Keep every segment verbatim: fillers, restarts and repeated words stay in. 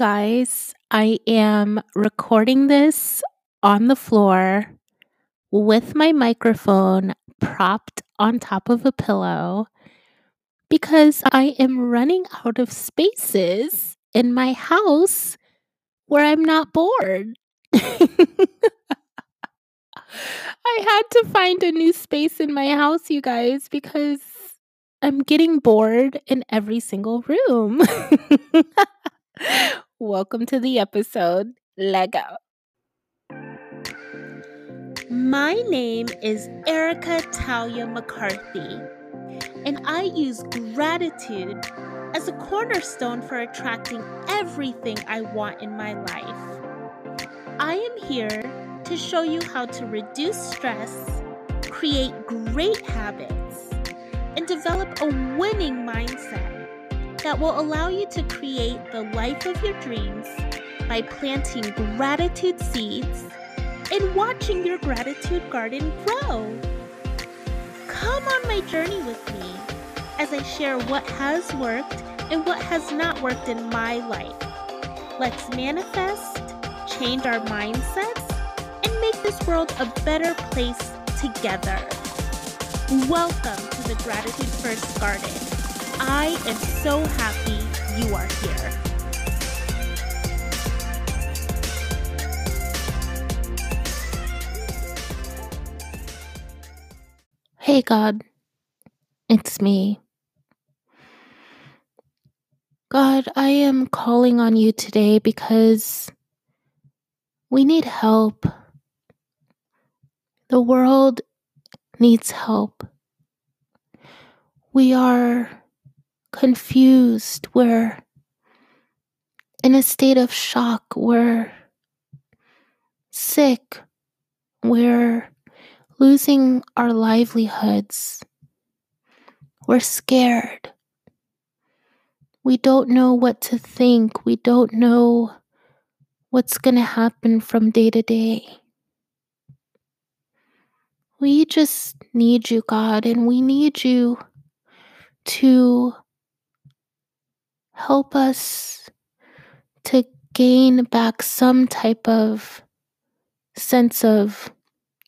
guys. I am recording this on the floor with my microphone propped on top of a pillow because I am running out of spaces in my house where I'm not bored. I had to find a new space in my house, you guys, because I'm getting bored in every single room. Welcome to the episode. Lego. My name is Erica Talia McCarthy, and I use gratitude as a cornerstone for attracting everything I want in my life. I am here to show you how to reduce stress, create great habits, and develop a winning mindset that will allow you to create the life of your dreams by planting gratitude seeds and watching your gratitude garden grow. Come on my journey with me as I share what has worked and what has not worked in my life. Let's manifest, change our mindsets, make this world a better place together. Welcome to the Gratitude First Garden. I am so happy you are here. Hey God, it's me. God, I am calling on you today because we need help. The world needs help. We are confused. We're in a state of shock. We're sick. We're losing our livelihoods. We're scared. We don't know what to think. We don't know what's going to happen from day to day. We just need you, God, and we need you to help us to gain back some type of sense of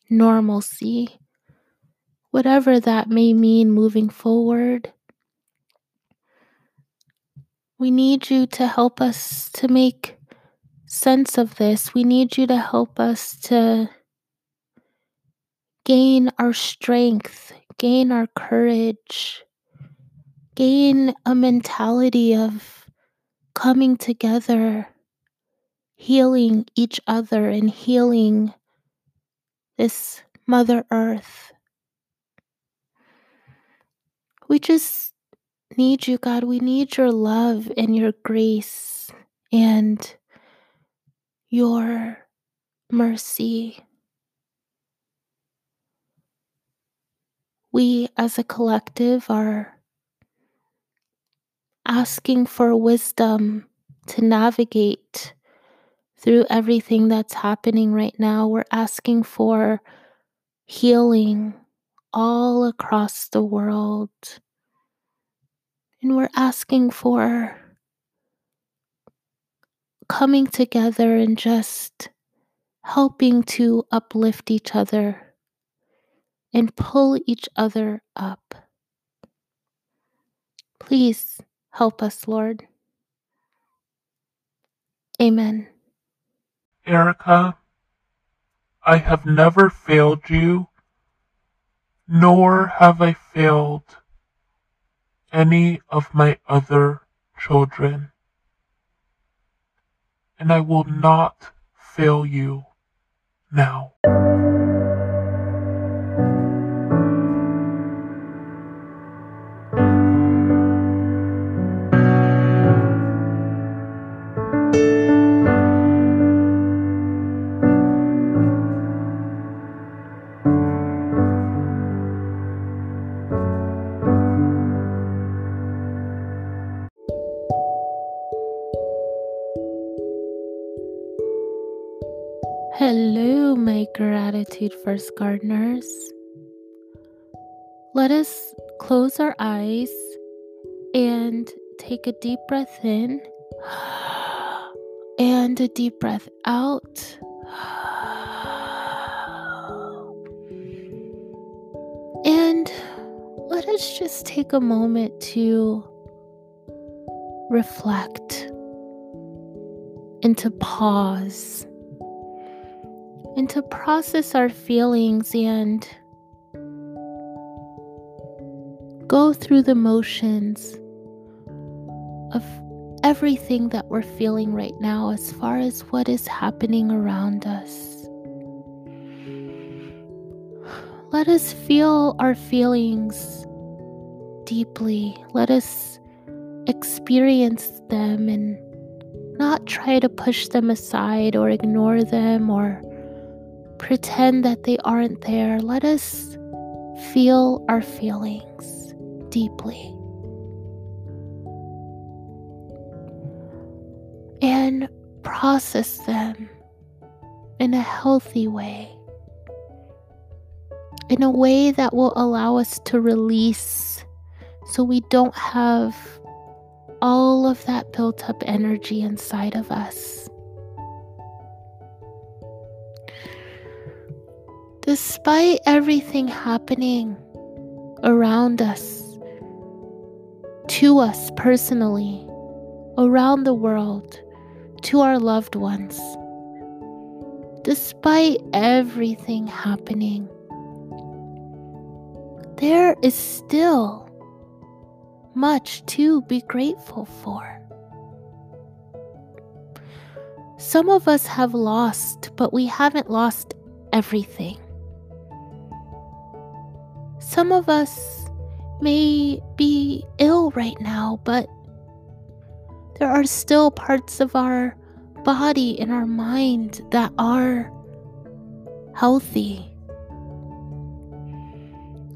normalcy, whatever that may mean moving forward. We need you to help us to make sense of this. We need you to help us to gain our strength, gain our courage, gain a mentality of coming together, healing each other and healing this Mother Earth. We just need you, God. We need your love and your grace and your mercy. We as a collective are asking for wisdom to navigate through everything that's happening right now. We're asking for healing all across the world. And we're asking for coming together and just helping to uplift each other and pull each other up. Please help us, Lord. Amen. Erica, I have never failed you, nor have I failed any of my other children, and I will not fail you now. Hello, my Gratitude First Gardeners. Let us close our eyes and take a deep breath in and a deep breath out. And let us just take a moment to reflect and to pause and to process our feelings and go through the motions of everything that we're feeling right now as far as what is happening around us. Let us feel our feelings deeply. Let us experience them and not try to push them aside or ignore them or pretend that they aren't there. Let us feel our feelings deeply. And process them in a healthy way, in a way that will allow us to release so we don't have all of that built up energy inside of us. Despite everything happening around us, to us personally, around the world, to our loved ones, despite everything happening, there is still much to be grateful for. Some of us have lost, but we haven't lost everything. Some of us may be ill right now, but there are still parts of our body and our mind that are healthy.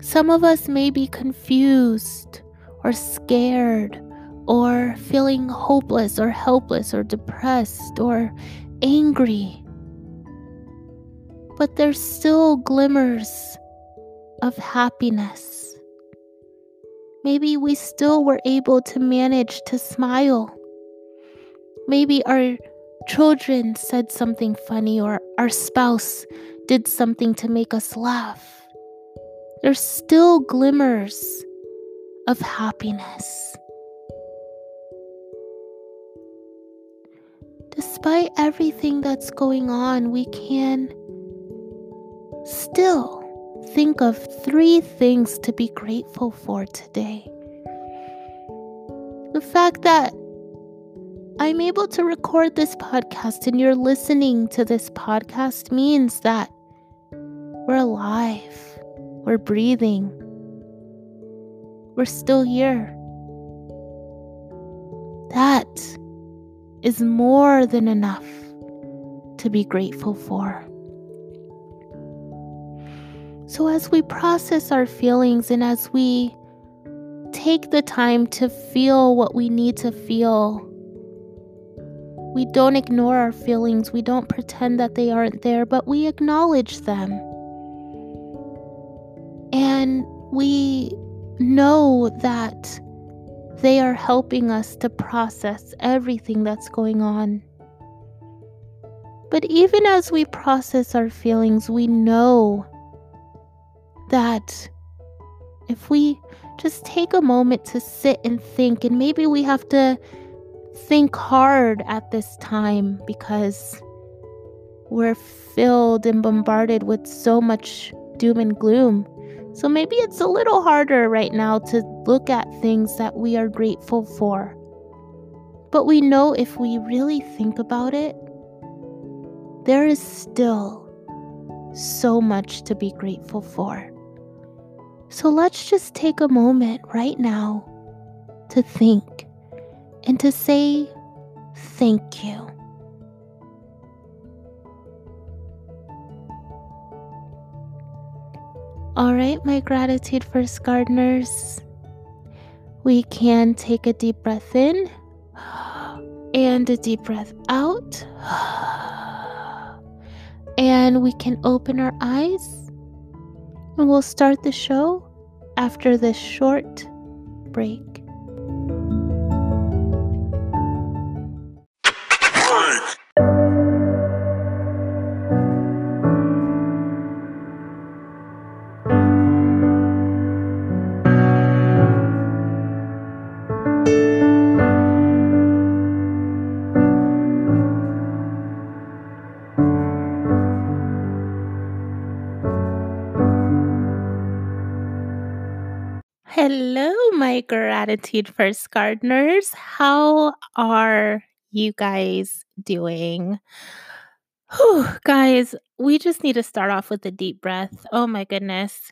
Some of us may be confused or scared or feeling hopeless or helpless or depressed or angry. But there's still glimmers of happiness. Maybe we still were able to manage to smile. Maybe our children said something funny or our spouse did something to make us laugh. There's still glimmers of happiness. Despite everything that's going on, we can still think of three things to be grateful for today. The fact that I'm able to record this podcast and you're listening to this podcast means that we're alive, we're breathing, we're still here. That is more than enough to be grateful for. So as we process our feelings and as we take the time to feel what we need to feel, we don't ignore our feelings. We don't pretend that they aren't there, but we acknowledge them. And we know that they are helping us to process everything that's going on. But even as we process our feelings, we know that if we just take a moment to sit and think, and maybe we have to think hard at this time because we're filled and bombarded with so much doom and gloom. So maybe it's a little harder right now to look at things that we are grateful for. But we know if we really think about it, there is still so much to be grateful for. So let's just take a moment right now to think and to say thank you. All right, my Gratitude First Gardeners, we can take a deep breath in and a deep breath out. And we can open our eyes. And we'll start the show after this short break. break. Hello, my Gratitude First Gardeners. How are you guys doing? Whew, guys, we just need to start off with a deep breath. Oh my goodness.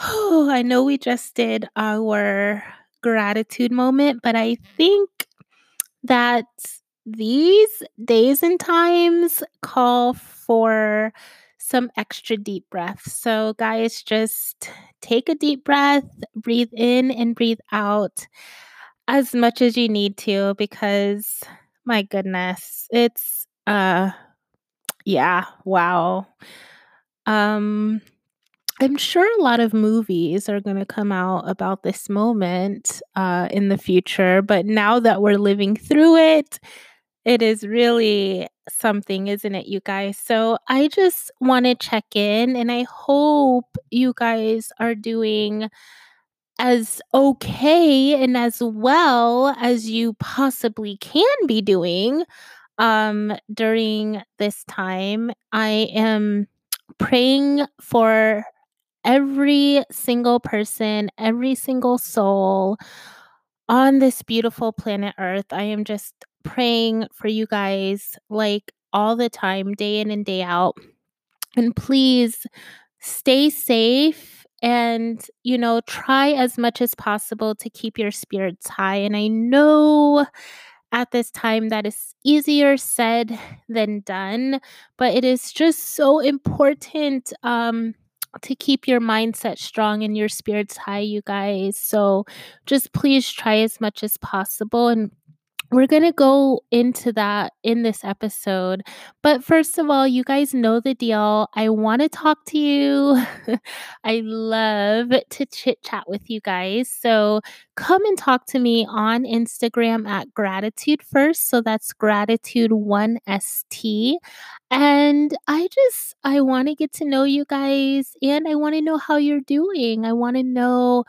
Whew, I know we just did our gratitude moment, but I think that these days and times call for some extra deep breaths. So guys, just take a deep breath, breathe in and breathe out as much as you need to, because my goodness, it's, uh, yeah, wow. Um, I'm sure a lot of movies are going to come out about this moment uh, in the future, but now that we're living through it, it is really something, isn't it, you guys? So I just want to check in, and I hope you guys are doing as okay and as well as you possibly can be doing um, during this time. I am praying for every single person, every single soul on this beautiful planet Earth. I am just praying for you guys like all the time, day in and day out. And please stay safe and, you know, try as much as possible to keep your spirits high. And I know at this time that is easier said than done, but it is just so important um, to keep your mindset strong and your spirits high, you guys. So just please try as much as possible, and we're going to go into that in this episode. But first of all, you guys know the deal. I want to talk to you. I love to chit chat with you guys. So come and talk to me on Instagram at Gratitude First. So that's Gratitude one S T. And I just, I want to get to know you guys, and I want to know how you're doing. I want to know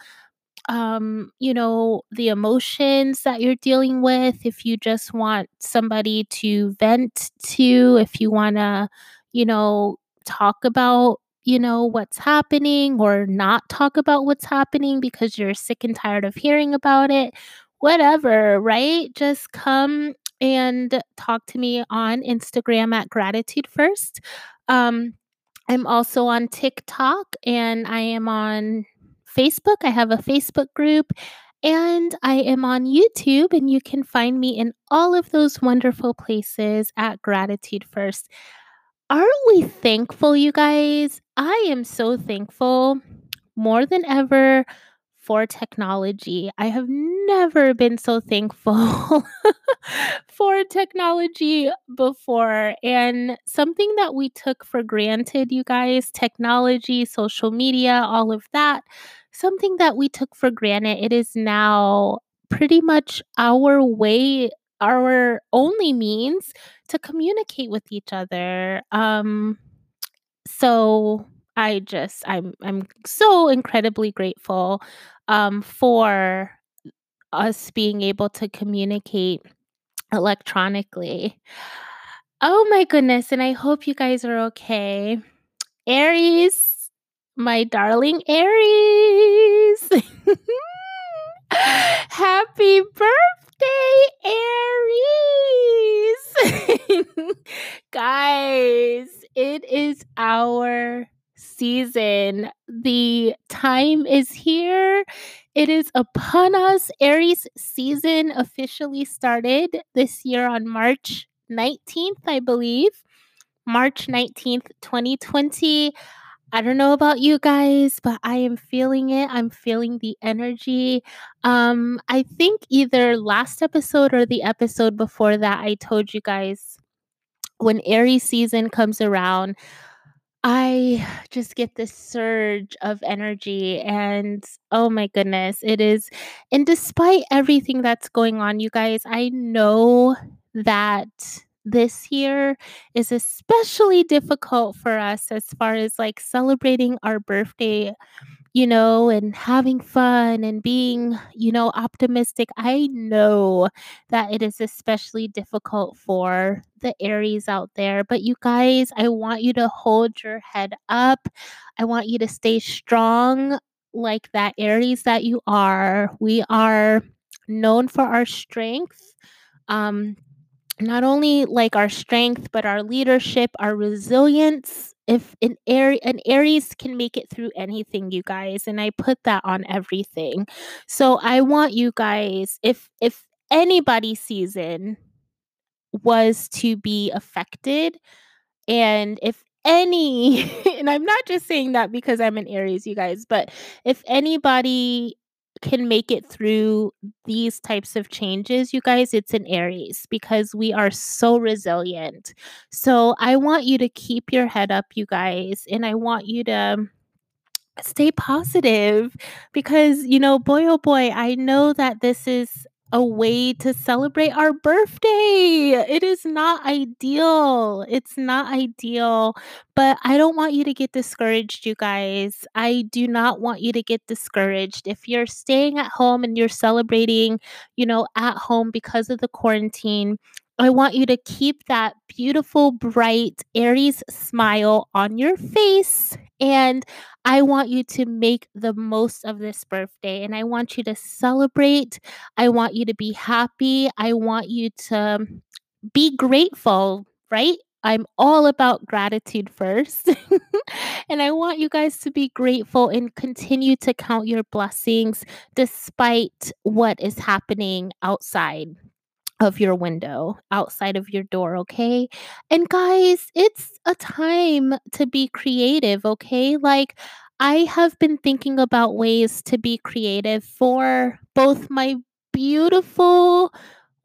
Um, you know, the emotions that you're dealing with, if you just want somebody to vent to, if you want to, you know, talk about, you know, what's happening, or not talk about what's happening because you're sick and tired of hearing about it, whatever, right? Just come and talk to me on Instagram at Gratitude First. Um, I'm also on TikTok, and I am on Facebook. I have a Facebook group, and I am on YouTube, and you can find me in all of those wonderful places at Gratitude First. Aren't we thankful, you guys? I am so thankful more than ever for technology. I have never been so thankful for technology before, and something that we took for granted, you guys, technology, social media, all of that, something that we took for granted. It is now pretty much our way, our only means to communicate with each other. Um, so I just, I'm, I'm so incredibly grateful um, for us being able to communicate electronically. Oh my goodness. And I hope you guys are okay. Aries, my darling Aries. Happy birthday, Aries. Guys, it is our season. The time is here. It is upon us. Aries season officially started this year on March nineteenth, I believe. March nineteenth, twenty twenty. I don't know about you guys, but I am feeling it. I'm feeling the energy. Um, I think either last episode or the episode before that, I told you guys when Aries season comes around, I just get this surge of energy, and oh my goodness, it is. And despite everything that's going on, you guys, I know that this year is especially difficult for us as far as like celebrating our birthday, you know, and having fun and being, you know, optimistic. I know that it is especially difficult for the Aries out there, but you guys, I want you to hold your head up. I want you to stay strong like that Aries that you are. We are known for our strength. Um, Not only like our strength, but our leadership, our resilience. If an, Aries, an Aries can make it through anything, you guys, and I put that on everything. So I want you guys, if if anybody's season was to be affected, and if any, and I'm not just saying that because I'm an Aries, you guys, but if anybody can make it through these types of changes, you guys, it's an Aries, because we are so resilient. So I want you to keep your head up, you guys, and I want you to stay positive because, you know, boy, oh boy, I know that this is a way to celebrate our birthday. It is not ideal. It's not ideal, but I don't want you to get discouraged, you guys. I do not want you to get discouraged. If you're staying at home and you're celebrating, you know, at home because of the quarantine, I want you to keep that beautiful, bright Aries smile on your face. And I want you to make the most of this birthday. And I want you to celebrate. I want you to be happy. I want you to be grateful, right? I'm all about gratitude first. And I want you guys to be grateful and continue to count your blessings despite what is happening outside of your window, outside of your door, okay? And guys, it's a time to be creative, okay? Like, I have been thinking about ways to be creative for both my beautiful,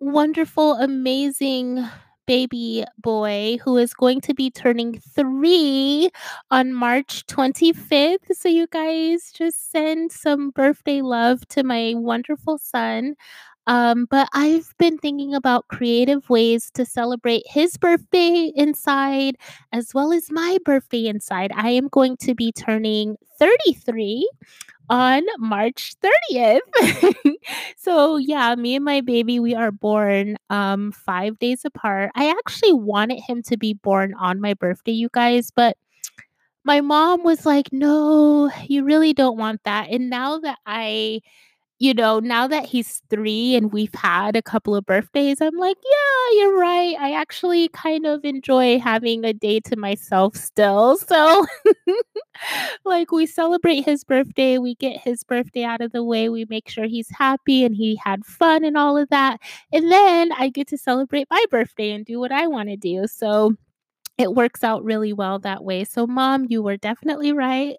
wonderful, amazing baby boy who is going to be turning three on March twenty-fifth. So you guys just send some birthday love to my wonderful son. Um, but I've been thinking about creative ways to celebrate his birthday inside as well as my birthday inside. I am going to be turning thirty-three on March thirtieth. So yeah, me and my baby, we are born um, five days apart. I actually wanted him to be born on my birthday, you guys, but my mom was like, no, you really don't want that. And now that I... You know, now that he's three and we've had a couple of birthdays, I'm like, yeah, you're right. I actually kind of enjoy having a day to myself still. So like we celebrate his birthday, we get his birthday out of the way. We make sure he's happy and he had fun and all of that. And then I get to celebrate my birthday and do what I want to do. So it works out really well that way. So mom, you were definitely right.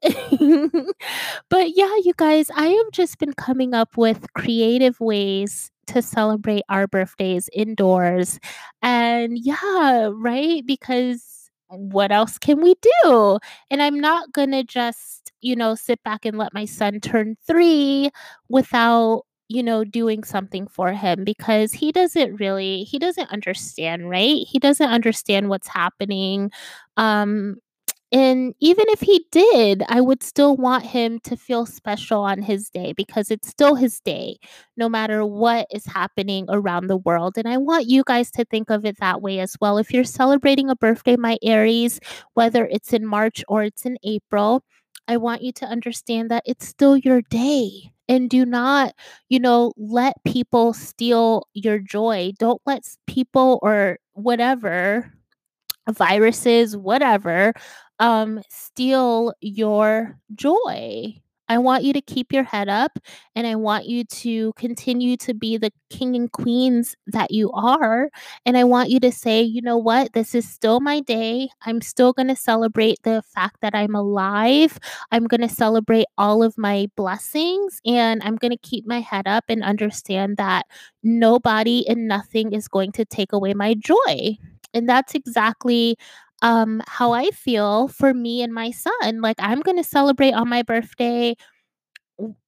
But yeah, you guys, I have just been coming up with creative ways to celebrate our birthdays indoors. And yeah, right? Because what else can we do? And I'm not going to just, you know, sit back and let my son turn three without, you know, doing something for him, because he doesn't really, he doesn't understand, right? He doesn't understand what's happening. Um, and even if he did, I would still want him to feel special on his day, because it's still his day, no matter what is happening around the world. And I want you guys to think of it that way as well. If you're celebrating a birthday, my Aries, whether it's in March or it's in April, I want you to understand that it's still your day. And do not, you know, let people steal your joy. Don't let people or whatever, viruses, whatever, um, steal your joy. I want you to keep your head up, and I want you to continue to be the king and queens that you are. And I want you to say, you know what? This is still my day. I'm still going to celebrate the fact that I'm alive. I'm going to celebrate all of my blessings, and I'm going to keep my head up and understand that nobody and nothing is going to take away my joy. And that's exactly Um, how I feel for me and my son. Like, I'm going to celebrate on my birthday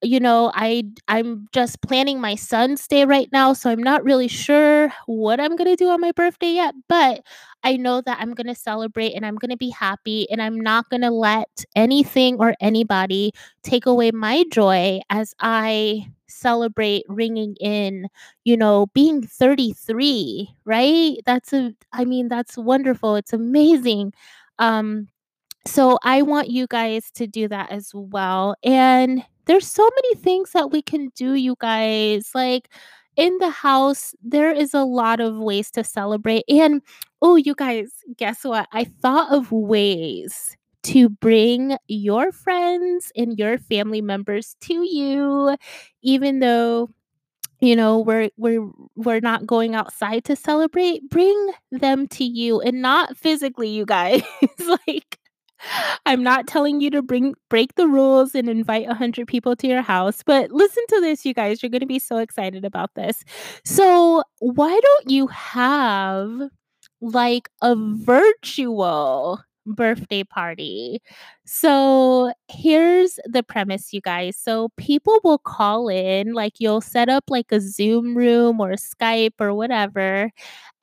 you know, I, I'm just planning my son's day right now, so I'm not really sure what I'm going to do on my birthday yet, but I know that I'm going to celebrate and I'm going to be happy, and I'm not going to let anything or anybody take away my joy as I celebrate ringing in, you know, being thirty-three, right? That's a, I mean, that's wonderful. It's amazing. Um, so I want you guys to do that as well. And there's so many things that we can do, you guys. Like in the house, there is a lot of ways to celebrate. And oh, you guys, guess what? I thought of ways to bring your friends and your family members to you, even though, you know, we're we're we're not going outside to celebrate. Bring them to you, and not physically, you guys. Like, I'm not telling you to bring break the rules and invite one hundred people to your house, but listen to this, you guys. You're going to be so excited about this. So why don't you have like a virtual birthday party? So here's the premise, you guys. So people will call in, like you'll set up like a Zoom room or Skype or whatever,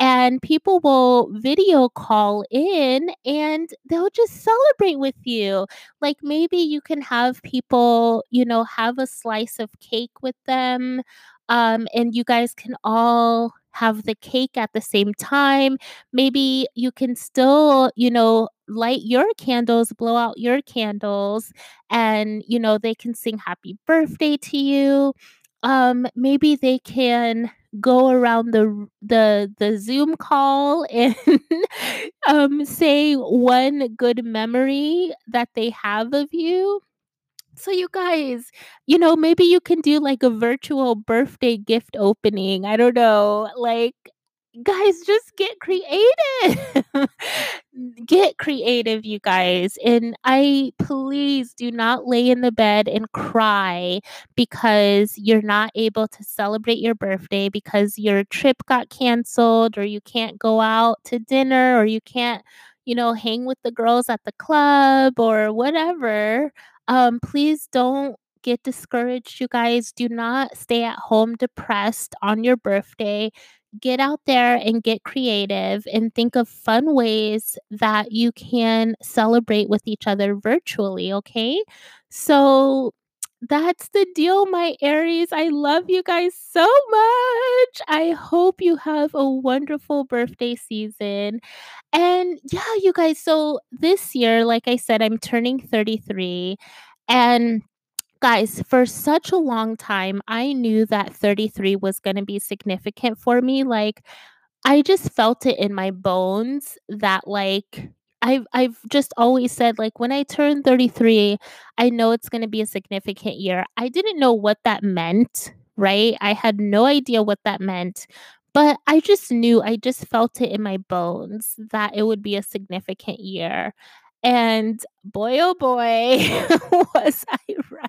and people will video call in and they'll just celebrate with you. Like maybe you can have people, you know, have a slice of cake with them, um, and you guys can all have the cake at the same time. Maybe you can still, you know, light your candles, blow out your candles, and, you know, they can sing happy birthday to you. Um, maybe they can go around the the the Zoom call and um, say one good memory that they have of you. So you guys, you know, maybe you can do like a virtual birthday gift opening. I don't know. Like, guys, just get creative. Get creative, you guys. And I please do not lay in the bed and cry because you're not able to celebrate your birthday because your trip got canceled, or you can't go out to dinner, or you can't, you know, hang with the girls at the club or whatever. Um, please don't get discouraged, you guys. Do not stay at home depressed on your birthday. Get out there and get creative and think of fun ways that you can celebrate with each other virtually, okay? So that's the deal, my Aries. I love you guys so much. I hope you have a wonderful birthday season. And yeah, you guys, so this year, like I said, I'm turning thirty-three. And guys, for such a long time, I knew that thirty-three was going to be significant for me. Like, I just felt it in my bones that, like, I've I've just always said, like, when I turn thirty-three, I know it's going to be a significant year. I didn't know what that meant, right? I had no idea what that meant, but I just knew, I just felt it in my bones that it would be a significant year. And boy, oh boy, was I right.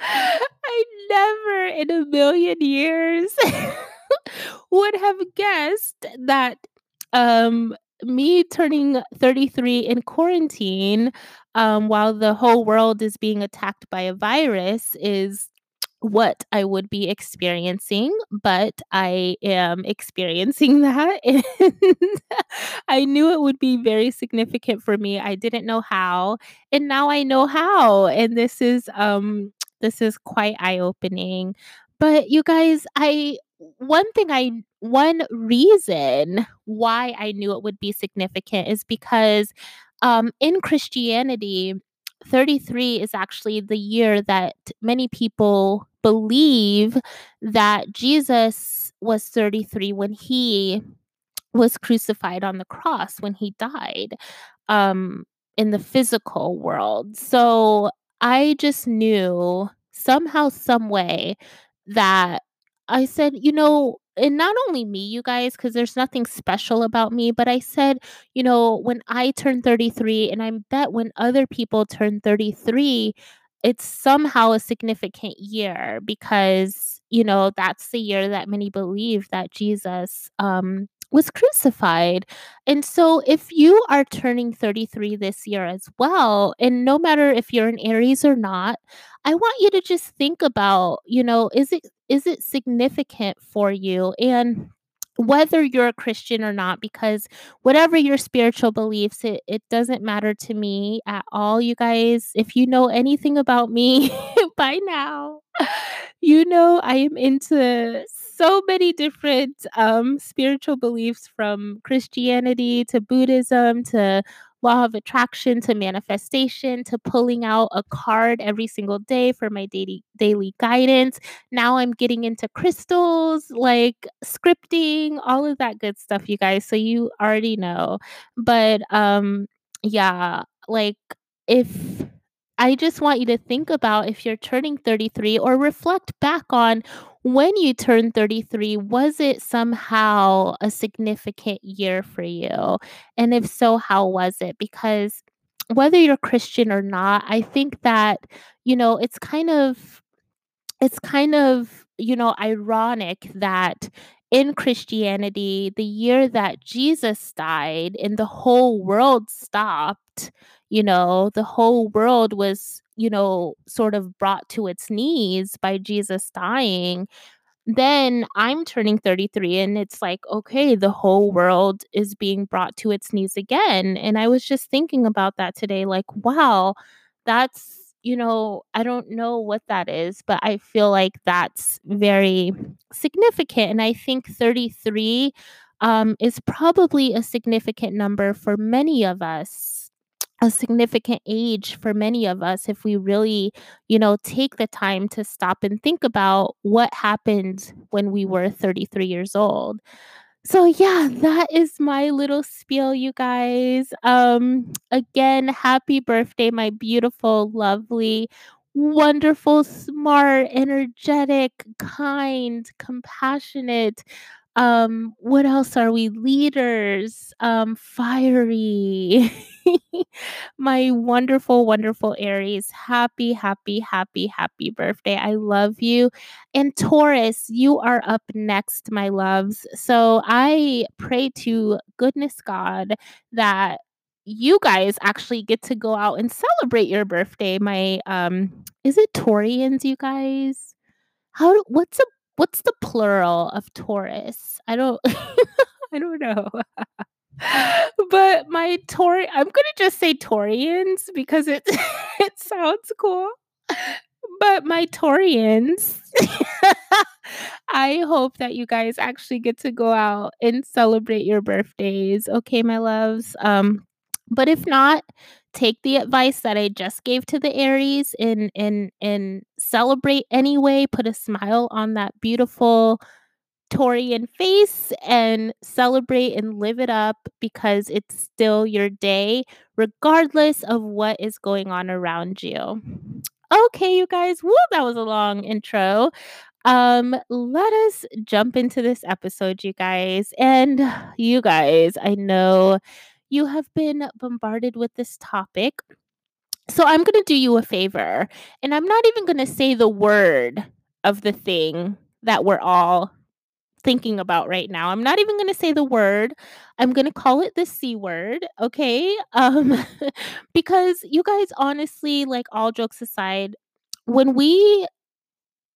I never in a million years would have guessed that um me turning thirty-three in quarantine, um, while the whole world is being attacked by a virus, is what I would be experiencing. But I am experiencing that. And I knew it would be very significant for me. I didn't know how. And now I know how. And this is um this is quite eye-opening. But you guys, I One thing I, one reason why I knew it would be significant is because um, in Christianity, thirty-three is actually the year that many people believe that Jesus was thirty-three when he was crucified on the cross, when he died um, in the physical world. So I just knew somehow, some way that I said, you know, and not only me, you guys, because there's nothing special about me, but I said, you know, when I turn thirty-three, and I bet when other people turn thirty-three, it's somehow a significant year because, you know, that's the year that many believe that Jesus um, was crucified. And so if you are turning thirty-three this year as well, and no matter if you're an Aries or not, I want you to just think about, you know, is it is it significant for you? And whether you're a Christian or not, because whatever your spiritual beliefs, it, it doesn't matter to me at all, you guys. If you know anything about me by now, you know I am into so many different um, spiritual beliefs, from Christianity to Buddhism to law of attraction to manifestation to pulling out a card every single day for my daily daily guidance. Now I'm getting into crystals, like scripting, all of that good stuff, you guys. So you already know. But um, yeah, like if I just want you to think about, if you're turning thirty-three, or reflect back on when you turned thirty-three, was it somehow a significant year for you? And if so, how was it? Because whether you're Christian or not, I think that, you know, it's kind of, it's kind of, you know, ironic that in Christianity, the year that Jesus died and the whole world stopped, you know, the whole world was, you know, sort of brought to its knees by Jesus dying. Then I'm turning thirty-three and it's like, okay, the whole world is being brought to its knees again. And I was just thinking about that today, like, wow, that's, you know, I don't know what that is, but I feel like that's very significant. And I think thirty-three um, is probably a significant number for many of us, a significant age for many of us, if we really, you know, take the time to stop and think about what happened when we were thirty-three years old. So yeah, that is my little spiel, you guys. Um, again, happy birthday, my beautiful, lovely, wonderful, smart, energetic, kind, compassionate. Um, what else are we? Leaders, um, fiery. My wonderful, wonderful Aries. Happy, happy, happy, happy birthday. I love you. And Taurus, you are up next, my loves. So I pray to goodness God that you guys actually get to go out and celebrate your birthday. My, um, is it Taurians, you guys? How, what's a, what's the plural of Taurus? I don't, I don't know. But my Tauri, I'm going to just say Taurians because it, it sounds cool. But my Taurians, I hope that you guys actually get to go out and celebrate your birthdays. Okay, my loves. Um, but if not, take the advice that I just gave to the Aries and, and, and celebrate anyway. Put a smile on that beautiful Taurian face and celebrate and live it up, because it's still your day, regardless of what is going on around you. Okay, you guys. Woo, that was a long intro. Um, let us jump into this episode, you guys. And you guys, I know you have been bombarded with this topic. So I'm going to do you a favor. And I'm not even going to say the word of the thing that we're all thinking about right now. I'm not even going to say the word. I'm going to call it the C word. Okay. Um, because you guys, honestly, like, all jokes aside, when we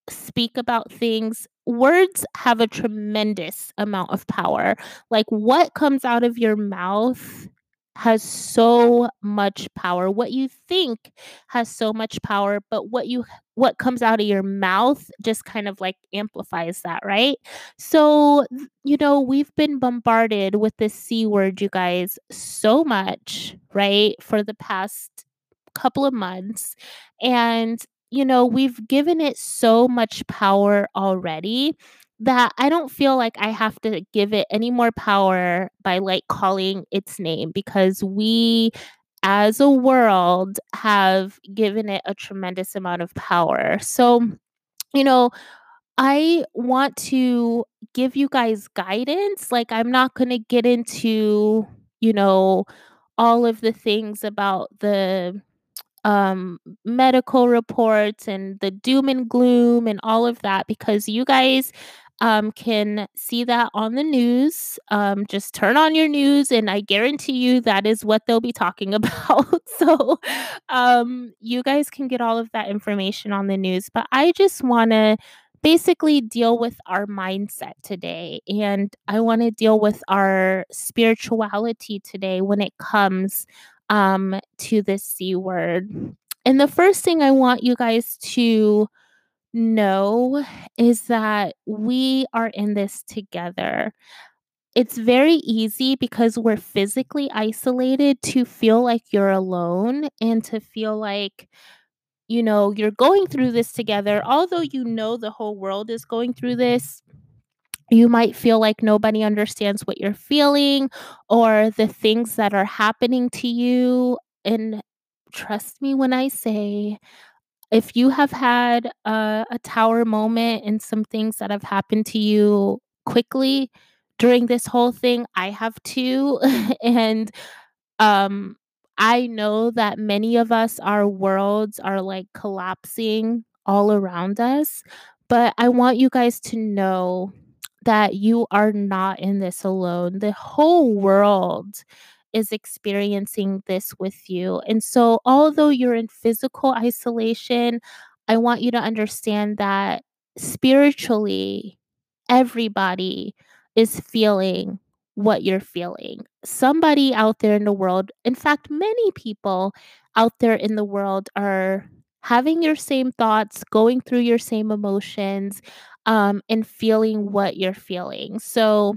speak about things, words have a tremendous amount of power. Like, what comes out of your mouth has so much power. What you think has so much power, but what you what comes out of your mouth just kind of like amplifies that, right? So, you know, we've been bombarded with this C word, you guys, so much, right? For the past couple of months. And you know, we've given it so much power already that I don't feel like I have to give it any more power by like calling its name, because we as a world have given it a tremendous amount of power. So, you know, I want to give you guys guidance. Like, I'm not going to get into, you know, all of the things about the um, medical reports and the doom and gloom and all of that, because you guys, um, can see that on the news. Um, just turn on your news, and I guarantee you that is what they'll be talking about. So um, you guys can get all of that information on the news. But I just want to basically deal with our mindset today. And I want to deal with our spirituality today when it comes um, to this C word. And the first thing I want you guys to know is that we are in this together. It's very easy because we're physically isolated to feel like you're alone and to feel like, you know, you're going through this together. Although you know the whole world is going through this, you might feel like nobody understands what you're feeling or the things that are happening to you. And trust me when I say, if you have had a, a tower moment and some things that have happened to you quickly during this whole thing, I have too. And, um, I know that many of us, our worlds are like collapsing all around us, but I want you guys to know that you are not in this alone. The whole world is experiencing this with you. And so, although you're in physical isolation, I want you to understand that spiritually, everybody is feeling what you're feeling. Somebody out there in the world, in fact, many people out there in the world are having your same thoughts, going through your same emotions, um, and feeling what you're feeling. So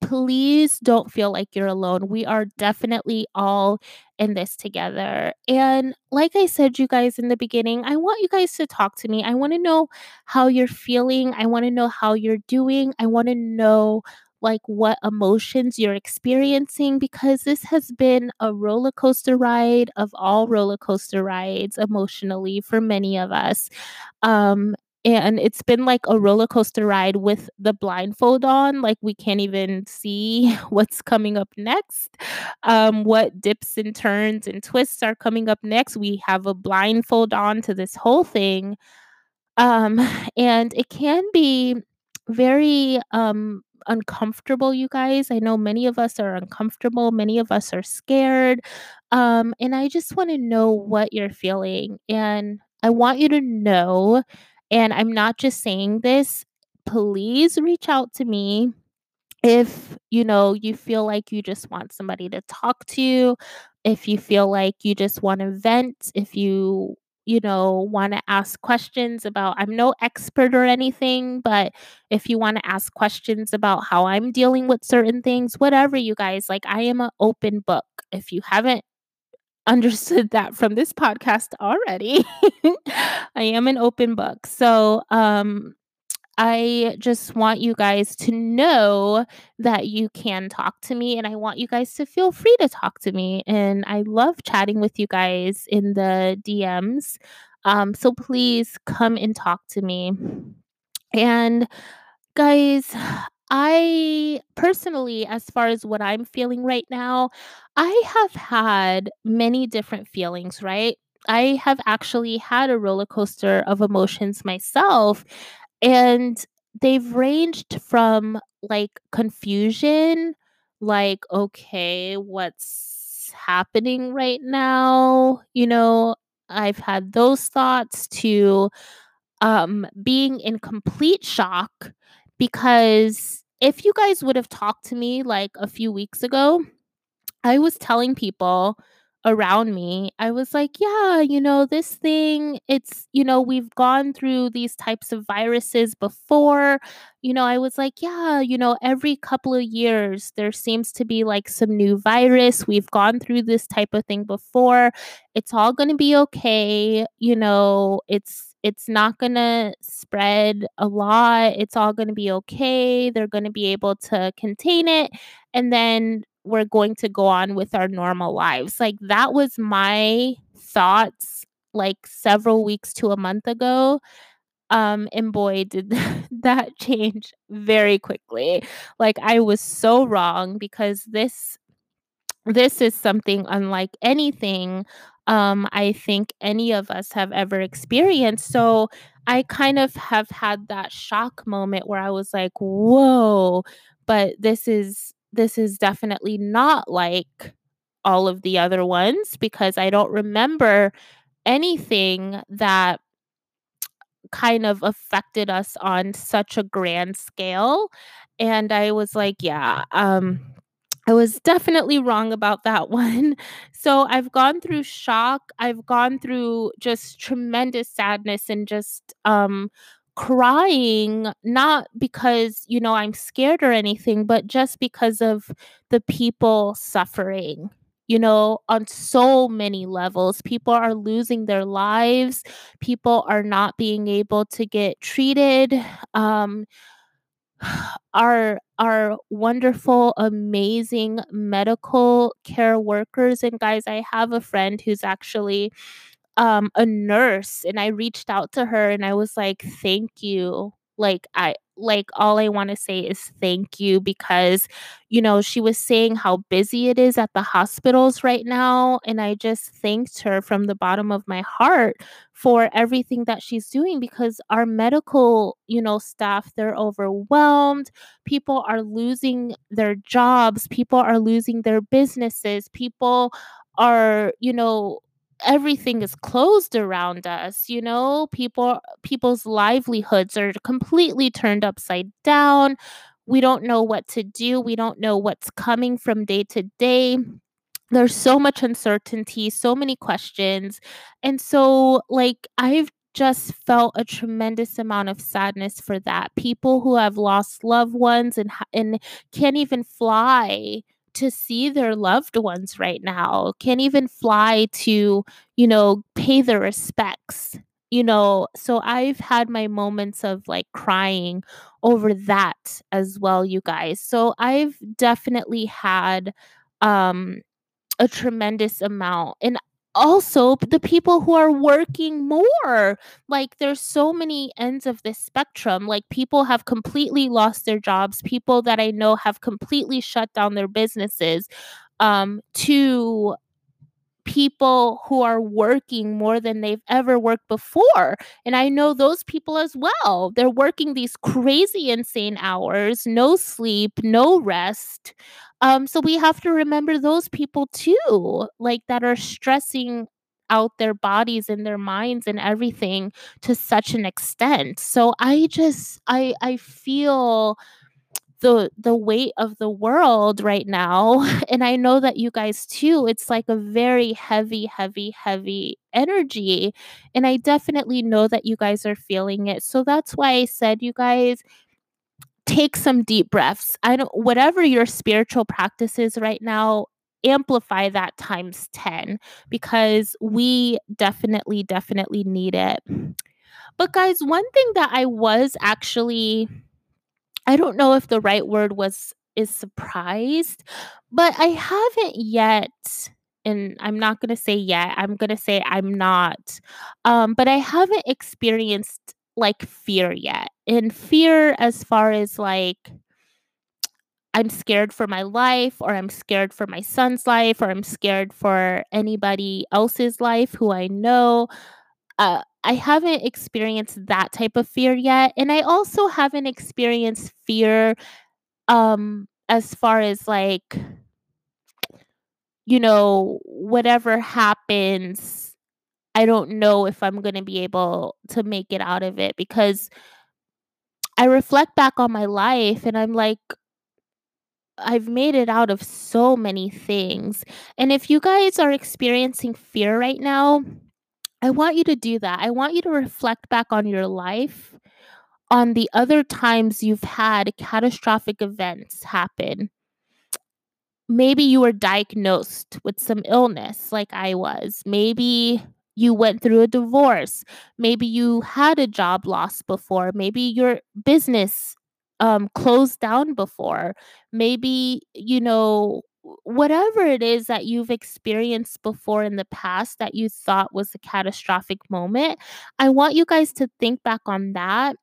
please don't feel like you're alone. We are definitely all in this together. And like I said, you guys, in the beginning, I want you guys to talk to me. I want to know how you're feeling. I want to know how you're doing. I want to know like what emotions you're experiencing, because this has been a roller coaster ride of all roller coaster rides emotionally for many of us. Um, and it's been like a roller coaster ride with the blindfold on, like we can't even see what's coming up next, um, what dips and turns and twists are coming up next. We have a blindfold on to this whole thing. Um, and it can be very, um, uncomfortable, you guys. I know many of us are uncomfortable. Many of us are scared. Um, and I just want to know what you're feeling. And I want you to know, and I'm not just saying this, please reach out to me if, you know, you feel like you just want somebody to talk to, if you feel like you just want to vent, if you, you know, want to ask questions about, I'm no expert or anything, but if you want to ask questions about how I'm dealing with certain things, whatever, you guys, like I am an open book. If you haven't understood that from this podcast already, I am an open book. So, um, I just want you guys to know that you can talk to me, and I want you guys to feel free to talk to me. And I love chatting with you guys in the D Ms. Um, so please come and talk to me. And guys, I personally, as far as what I'm feeling right now, I have had many different feelings, right? I have actually had a roller coaster of emotions myself. And they've ranged from like confusion, like, okay, what's happening right now? You know, I've had those thoughts to um, being in complete shock, because if you guys would have talked to me like a few weeks ago, I was telling people around me, I was like, yeah, you know, this thing, it's, you know, we've gone through these types of viruses before. You know, I was like, yeah, you know, every couple of years, there seems to be like some new virus. We've gone through this type of thing before. It's all going to be okay. You know, it's, it's not going to spread a lot. It's all going to be okay. They're going to be able to contain it. And then we're going to go on with our normal lives. Like that was my thoughts like several weeks to a month ago. Um, and boy, did that change very quickly. Like I was so wrong, because this, this is something unlike anything um, I think any of us have ever experienced. So I kind of have had that shock moment where I was like, whoa, but this is this is definitely not like all of the other ones, because I don't remember anything that kind of affected us on such a grand scale. And I was like, yeah, um, I was definitely wrong about that one. So I've gone through shock. I've gone through just tremendous sadness and just um, crying, not because, you know, I'm scared or anything, but just because of the people suffering. You know, on so many levels, people are losing their lives. People are not being able to get treated. Um, our, our wonderful, amazing medical care workers. And guys, I have a friend who's actually um, a nurse, and I reached out to her and I was like, thank you. Like I, like all I want to say is thank you, because, you know, she was saying how busy it is at the hospitals right now. And I just thanked her from the bottom of my heart for everything that she's doing, because our medical, you know, staff, they're overwhelmed. People are losing their jobs. People are losing their businesses. People are, you know, everything is closed around us, you know, people, people's livelihoods are completely turned upside down. We don't know what to do. We don't know what's coming from day to day. There's so much uncertainty, so many questions. And so, like, I've just felt a tremendous amount of sadness for that. People who have lost loved ones and and can't even fly to see their loved ones right now, can't even fly to, you know, pay their respects, you know. So I've had my moments of like crying over that as well, you guys. So I've definitely had um, a tremendous amount. And also the people who are working more, like there's so many ends of this spectrum. Like people have completely lost their jobs. People that I know have completely shut down their businesses, um, to people who are working more than they've ever worked before. And I know those people as well. They're working these crazy, insane hours, no sleep, no rest. Um, so we have to remember those people too, like that are stressing out their bodies and their minds and everything to such an extent. So I just, I, I feel the the weight of the world right now. And I know that you guys too, it's like a very heavy, heavy, heavy energy. And I definitely know that you guys are feeling it. So that's why I said, you guys, take some deep breaths. I don't, whatever your spiritual practice is right now, amplify that times ten, because we definitely, definitely need it. But guys, one thing that I was actually, I don't know if the right word was is surprised, but I haven't yet, and I'm not going to say yet, I'm going to say I'm not, um, but I haven't experienced like fear yet. And fear as far as like, I'm scared for my life, or I'm scared for my son's life, or I'm scared for anybody else's life who I know. Uh, I haven't experienced that type of fear yet. And I also haven't experienced fear um, as far as like, you know, whatever happens, I don't know if I'm going to be able to make it out of it, because I reflect back on my life and I'm like, I've made it out of so many things. And if you guys are experiencing fear right now, I want you to do that. I want you to reflect back on your life, on the other times you've had catastrophic events happen. Maybe you were diagnosed with some illness like I was. Maybe you went through a divorce. Maybe you had a job loss before. Maybe your business um, closed down before. Maybe, you know, whatever it is that you've experienced before in the past that you thought was a catastrophic moment, I want you guys to think back on that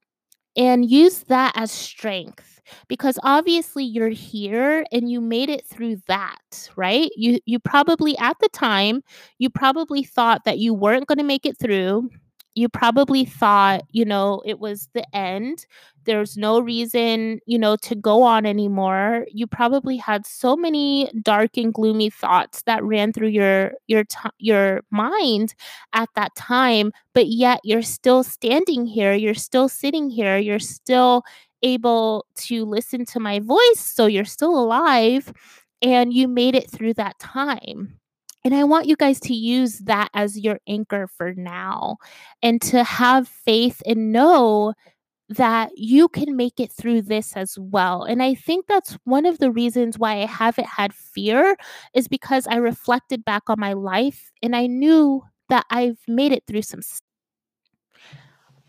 and use that as strength, because obviously you're here and you made it through that, right? You you probably at the time, you probably thought that you weren't going to make it through. You probably thought, you know, it was the end. There's no reason, you know, to go on anymore. You probably had so many dark and gloomy thoughts that ran through your your t- your mind at that time, but yet you're still standing here, you're still sitting here, you're still able to listen to my voice, so you're still alive and you made it through that time. And I want you guys to use that as your anchor for now and to have faith and know that you can make it through this as well. And I think that's one of the reasons why I haven't had fear, is because I reflected back on my life and I knew that I've made it through some stuff.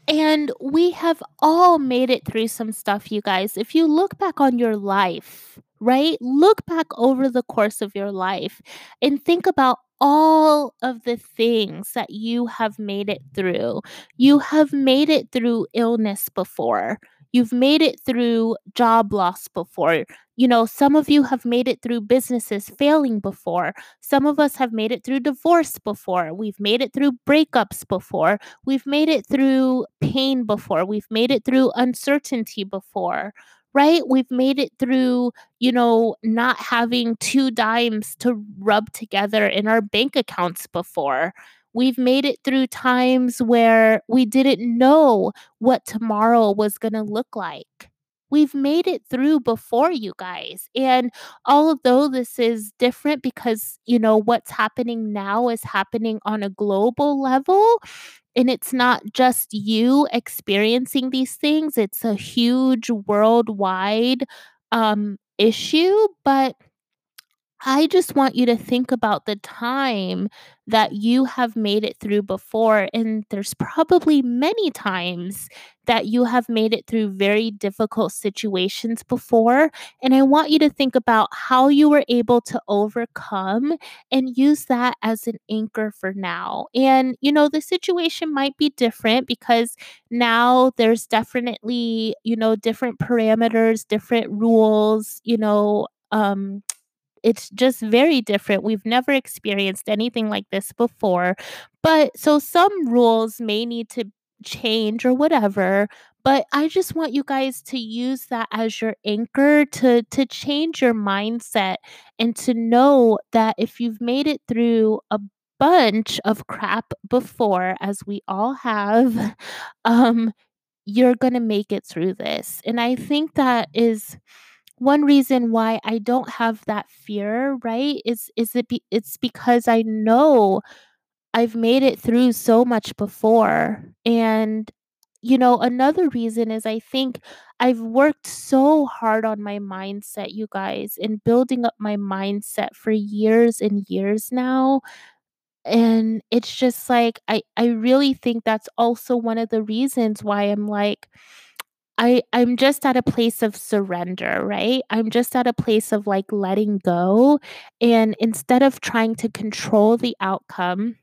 And we have all made it through some stuff, you guys. If you look back on your life, right? Look back over the course of your life and think about all of the things that you have made it through. You have made it through illness before. You've made it through job loss before. You know, some of you have made it through businesses failing before. Some of us have made it through divorce before. We've made it through breakups before. We've made it through pain before. We've made it through uncertainty before. Right? We've made it through, you know, not having two dimes to rub together in our bank accounts before. We've made it through times where we didn't know what tomorrow was going to look like. We've made it through before, you guys. And although this is different because, you know, what's happening now is happening on a global level, and it's not just you experiencing these things. It's a huge worldwide um, issue. But I just want you to think about the time that you have made it through before. And there's probably many times that you have made it through very difficult situations before. And I want you to think about how you were able to overcome and use that as an anchor for now. And, you know, the situation might be different because now there's definitely, you know, different parameters, different rules, you know, um, it's just very different. We've never experienced anything like this before. But so some rules may need to change or whatever. But I just want you guys to use that as your anchor to, to change your mindset and to know that if you've made it through a bunch of crap before, as we all have, um, you're going to make it through this. And I think that is one reason why I don't have that fear, right, is is it be, it's because I know I've made it through so much before. And, you know, another reason is I think I've worked so hard on my mindset, you guys, and building up my mindset for years and years now. And it's just like, I, I really think that's also one of the reasons why I'm like, I, I'm just at a place of surrender, right? I'm just at a place of like letting go. And instead of trying to control the outcome,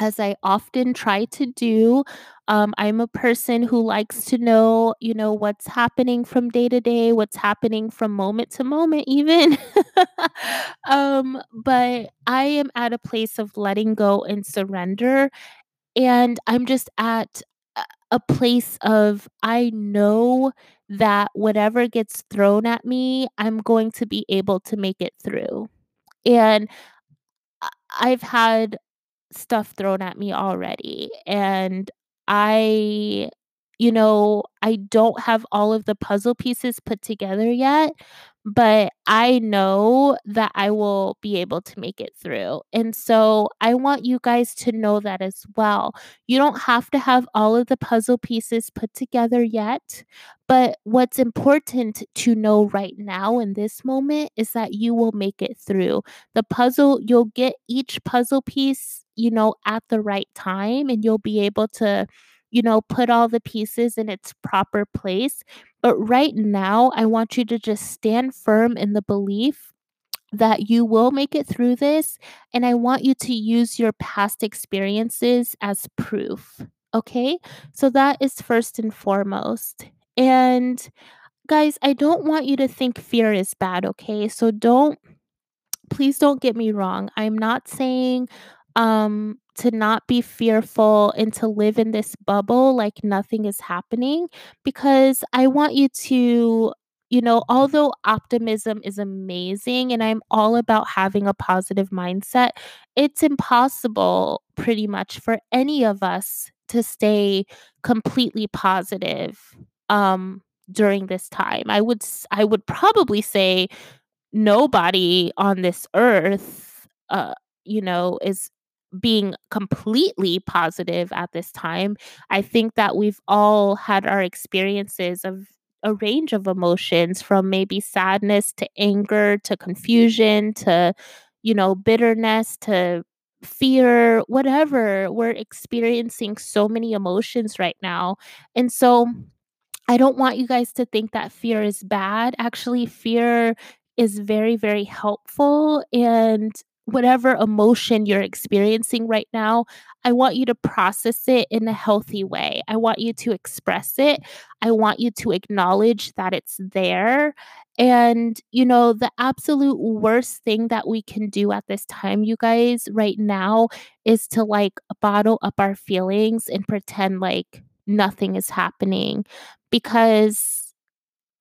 as I often try to do, um, I'm a person who likes to know, you know, what's happening from day to day, what's happening from moment to moment even. um, but I am at a place of letting go and surrender. And I'm just at a place of, I know that whatever gets thrown at me, I'm going to be able to make it through. And I've had stuff thrown at me already. And I, you know, I don't have all of the puzzle pieces put together yet, but I know that I will be able to make it through. And so I want you guys to know that as well. You don't have to have all of the puzzle pieces put together yet, but what's important to know right now in this moment is that you will make it through. The puzzle, you'll get each puzzle piece, you know, at the right time, and you'll be able to, you know, put all the pieces in its proper place. But right now, I want you to just stand firm in the belief that you will make it through this. And I want you to use your past experiences as proof. Okay? So that is first and foremost. And guys, I don't want you to think fear is bad, okay? So don't, please don't get me wrong. I'm not saying um, to not be fearful and to live in this bubble like nothing is happening, because I want you to, you know, although optimism is amazing and I'm all about having a positive mindset, it's impossible pretty much for any of us to stay completely positive um, during this time. I would, I would probably say nobody on this earth, uh, you know, is being completely positive at this time. I think that we've all had our experiences of a range of emotions, from maybe sadness to anger to confusion to, you know, bitterness to fear, whatever. We're experiencing so many emotions right now. And so I don't want you guys to think that fear is bad. Actually, fear is very, very helpful. And whatever emotion you're experiencing right now, I want you to process it in a healthy way. I want you to express it. I want you to acknowledge that it's there. And, you know, the absolute worst thing that we can do at this time, you guys, right now, is to like bottle up our feelings and pretend like nothing is happening. Because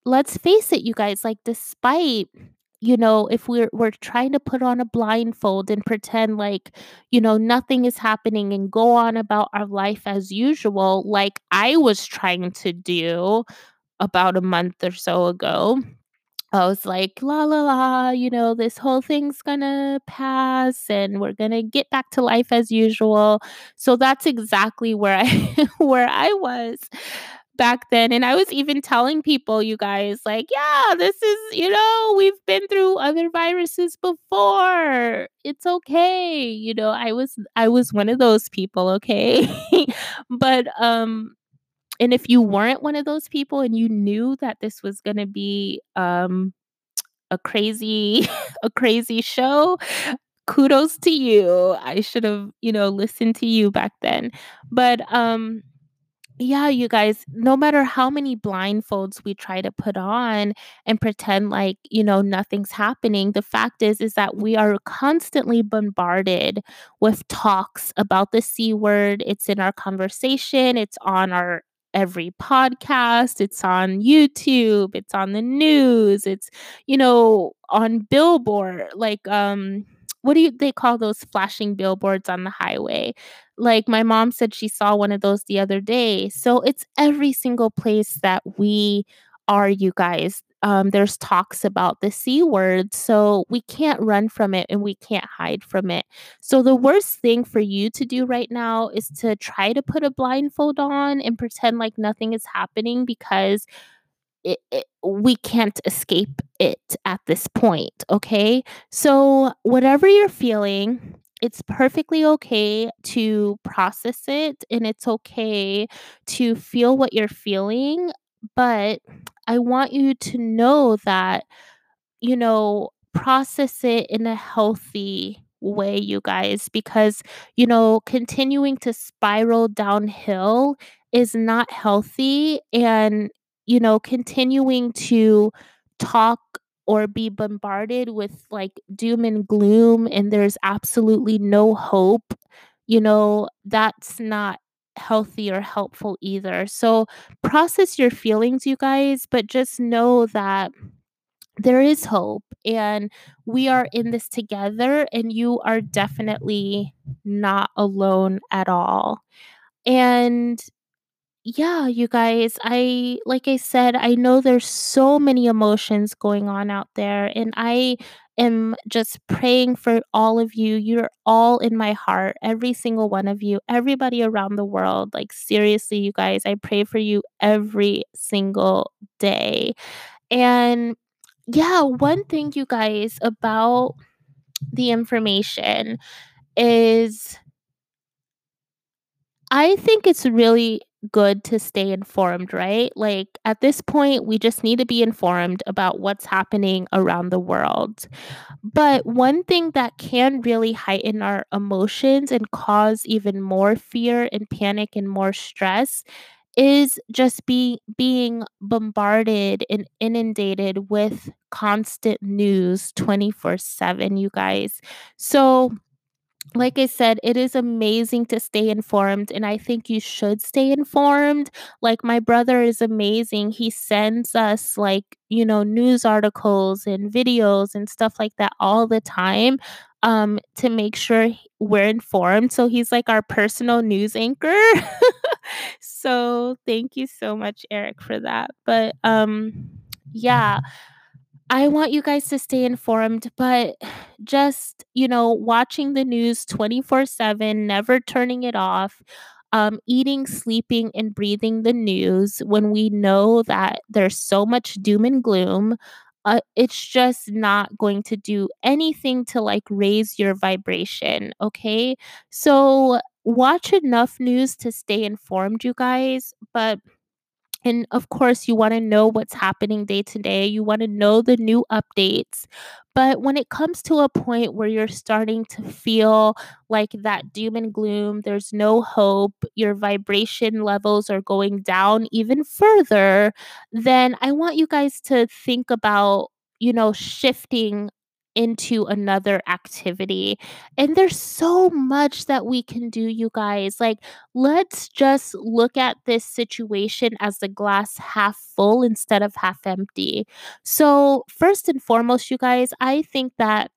let's face it, you guys, like despite, you know, if we're we're trying to put on a blindfold and pretend like, you know, nothing is happening and go on about our life as usual, like I was trying to do about a month or so ago. I was like, la, la, la, you know, this whole thing's gonna pass and we're gonna get back to life as usual. So that's exactly where I where I was back then. And I was even telling people, you guys, like, yeah, this is, you know, we've been through other viruses before. It's okay. You know, I was, I was one of those people. Okay. But, um, and if you weren't one of those people and you knew that this was going to be, um, a crazy, a crazy show, kudos to you. I should have, you know, listened to you back then. But, um, yeah, you guys, no matter how many blindfolds we try to put on and pretend like, you know, nothing's happening, the fact is, is that we are constantly bombarded with talks about the C word. It's in our conversation. It's on our every podcast. It's on YouTube. It's on the news. It's, you know, on billboard, like, um, what do you, they call those flashing billboards on the highway? Like my mom said, she saw one of those the other day. So it's every single place that we are, you guys. Um, there's talks about the C word. So we can't run from it and we can't hide from it. So the worst thing for you to do right now is to try to put a blindfold on and pretend like nothing is happening, because It, it, we can't escape it at this point, okay? So whatever you're feeling, it's perfectly okay to process it and it's okay to feel what you're feeling. But I want you to know that, you know, process it in a healthy way, you guys, because, you know, continuing to spiral downhill is not healthy. And you know, continuing to talk or be bombarded with like doom and gloom and there's absolutely no hope, you know, that's not healthy or helpful either. So process your feelings, you guys, but just know that there is hope and we are in this together and you are definitely not alone at all. And yeah, you guys, I, like I said, I know there's so many emotions going on out there, and I am just praying for all of you. You're all in my heart, every single one of you, everybody around the world. Like, seriously, you guys, I pray for you every single day. And yeah, one thing, you guys, about the information is I think it's really good to stay informed, right? Like at this point, we just need to be informed about what's happening around the world. But one thing that can really heighten our emotions and cause even more fear and panic and more stress is just be being bombarded and inundated with constant news twenty-four seven, you guys. So like I said, it is amazing to stay informed, and I think you should stay informed. Like, my brother is amazing. He sends us, like, you know, news articles and videos and stuff like that all the time um, to make sure we're informed. So he's like our personal news anchor. So thank you so much, Eric, for that. But um, yeah. I want you guys to stay informed, but just, you know, watching the news twenty-four seven, never turning it off, um, eating, sleeping, and breathing the news when we know that there's so much doom and gloom, uh, it's just not going to do anything to, like, raise your vibration, okay? So watch enough news to stay informed, you guys, but... And of course, you want to know what's happening day to day. You want to know the new updates. But when it comes to a point where you're starting to feel like that doom and gloom, there's no hope, your vibration levels are going down even further, then I want you guys to think about, you know, shifting into another activity. And there's so much that we can do, you guys. Like, let's just look at this situation as the glass half full instead of half empty. So first and foremost, you guys, I think that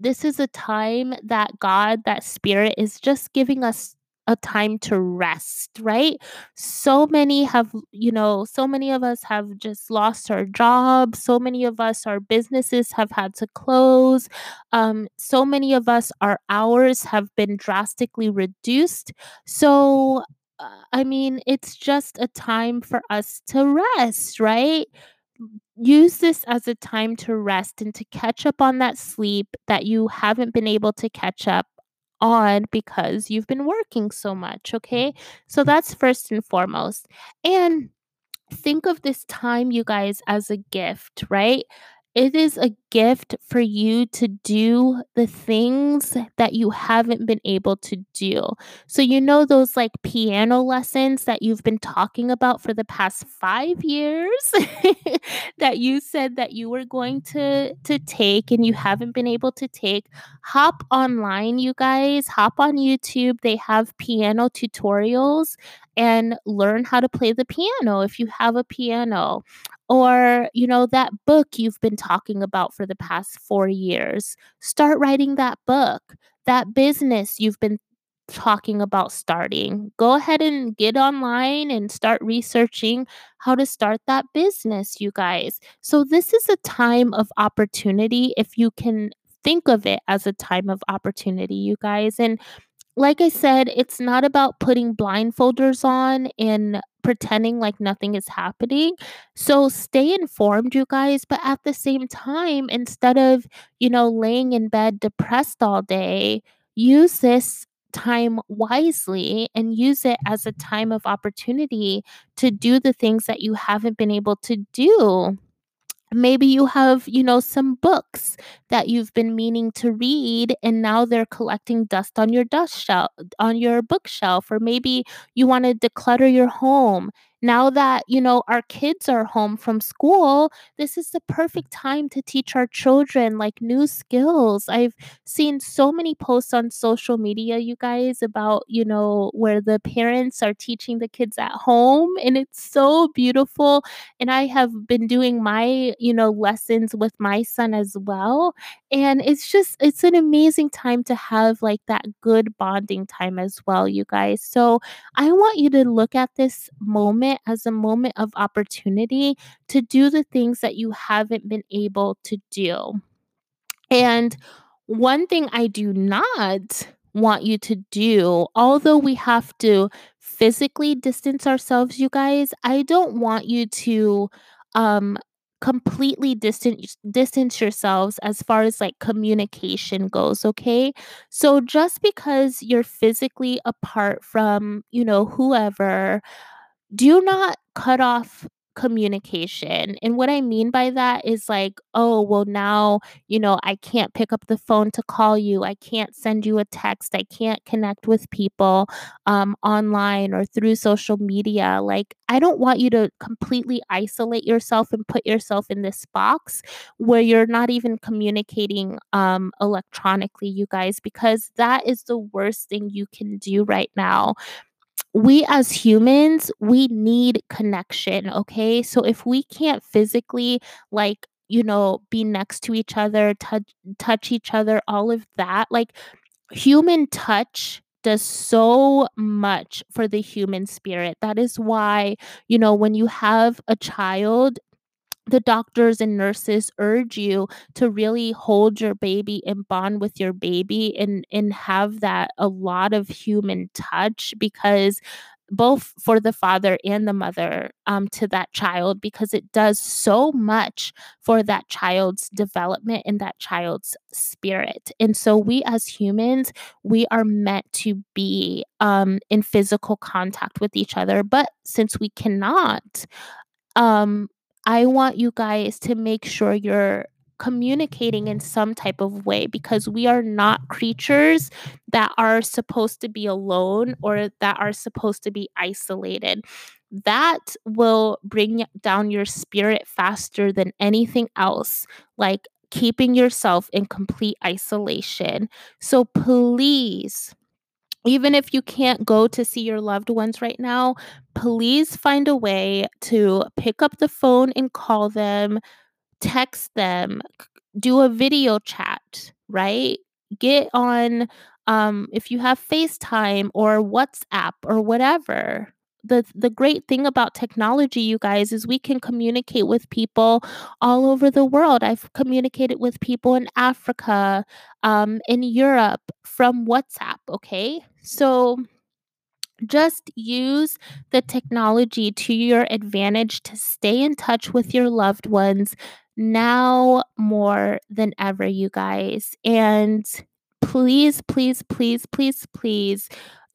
this is a time that God, that Spirit, is just giving us a time to rest, right? So many have, you know, so many of us have just lost our jobs. So many of us, our businesses have had to close. Um, so many of us, our hours have been drastically reduced. So, uh, I mean, it's just a time for us to rest, right? Use this as a time to rest and to catch up on that sleep that you haven't been able to catch up on because you've been working so much, okay? So that's first and foremost. And think of this time, you guys, as a gift, right? It is a gift for you to do the things that you haven't been able to do. So, you know, those like piano lessons that you've been talking about for the past five years that you said that you were going to, to take and you haven't been able to take. Hop online, you guys. Hop on YouTube. They have piano tutorials and learn how to play the piano if you have a piano. Or, you know, that book you've been talking about for the past four years. Start writing that book. That business you've been talking about starting. Go ahead and get online and start researching how to start that business, you guys. So this is a time of opportunity if you can think of it as a time of opportunity, you guys. And like I said, it's not about putting blindfolders on and pretending like nothing is happening. So stay informed, you guys, but at the same time, instead of, you know, laying in bed depressed all day, use this time wisely and use it as a time of opportunity to do the things that you haven't been able to do. Maybe you have, you know, some books that you've been meaning to read and now they're collecting dust on your dust shelf, on your bookshelf, or maybe you want to declutter your home. Now that, you know, our kids are home from school, this is the perfect time to teach our children like new skills. I've seen so many posts on social media, you guys, about, you know, where the parents are teaching the kids at home, and it's so beautiful. And I have been doing my, you know, lessons with my son as well. And it's just, it's an amazing time to have like that good bonding time as well, you guys. So I want you to look at this moment as a moment of opportunity to do the things that you haven't been able to do. And one thing I do not want you to do, although we have to physically distance ourselves, you guys, I don't want you to um, completely distance distance yourselves as far as like communication goes, okay? So just because you're physically apart from, you know, whoever, do not cut off communication. And what I mean by that is like, oh, well, now, you know, I can't pick up the phone to call you. I can't send you a text. I can't connect with people um, online or through social media. Like, I don't want you to completely isolate yourself and put yourself in this box where you're not even communicating um, electronically, you guys, because that is the worst thing you can do right now. We as humans, we need connection, okay? So if we can't physically, like, you know, be next to each other, touch, touch each other, all of that, like, human touch does so much for the human spirit. That is why, you know, when you have a child, the doctors and nurses urge you to really hold your baby and bond with your baby and, and have that a lot of human touch, because both for the father and the mother um, to that child, because it does so much for that child's development and that child's spirit. And so we as humans, we are meant to be um, in physical contact with each other. But since we cannot, um, I want you guys to make sure you're communicating in some type of way, because we are not creatures that are supposed to be alone or that are supposed to be isolated. That will bring down your spirit faster than anything else, like keeping yourself in complete isolation. So please, even if you can't go to see your loved ones right now, please find a way to pick up the phone and call them, text them, do a video chat, right? Get on, um, if you have FaceTime or WhatsApp or whatever. The the great thing about technology, you guys, is we can communicate with people all over the world. I've communicated with people in Africa, um, in Europe, from WhatsApp, okay? So just use the technology to your advantage to stay in touch with your loved ones now more than ever, you guys. And please, please, please, please, please,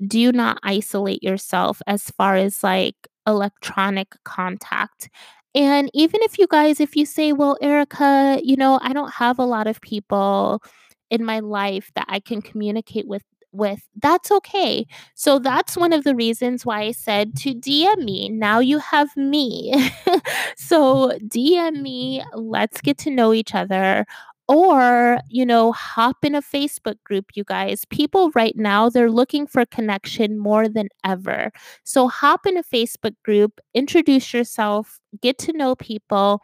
do not isolate yourself as far as like electronic contact. And even if you guys, if you say, well, Erica, you know, I don't have a lot of people in my life that I can communicate with, with, that's okay. So that's one of the reasons why I said to D M me. Now you have me. So D M me, let's get to know each other. Or, you know, hop in a Facebook group, you guys. People right now, they're looking for connection more than ever. So hop in a Facebook group, introduce yourself, get to know people,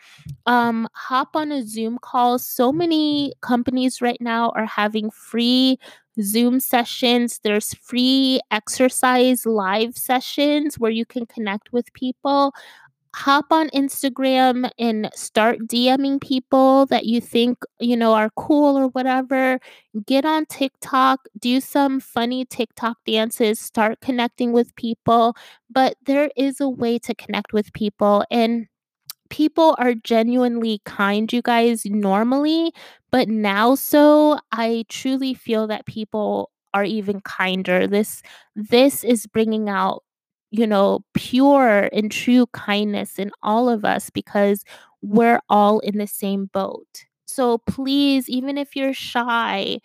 um, hop on a Zoom call. So many companies right now are having free Zoom sessions. There's free exercise live sessions where you can connect with people. Hop on Instagram and start DMing people that you think, you know, are cool or whatever. Get on TikTok, do some funny TikTok dances, start connecting with people. But there is a way to connect with people, and people are genuinely kind, you guys, normally, but now so I truly feel that people are even kinder. This this is bringing out, you know, pure and true kindness in all of us, because we're all in the same boat. So please, even if you're shy,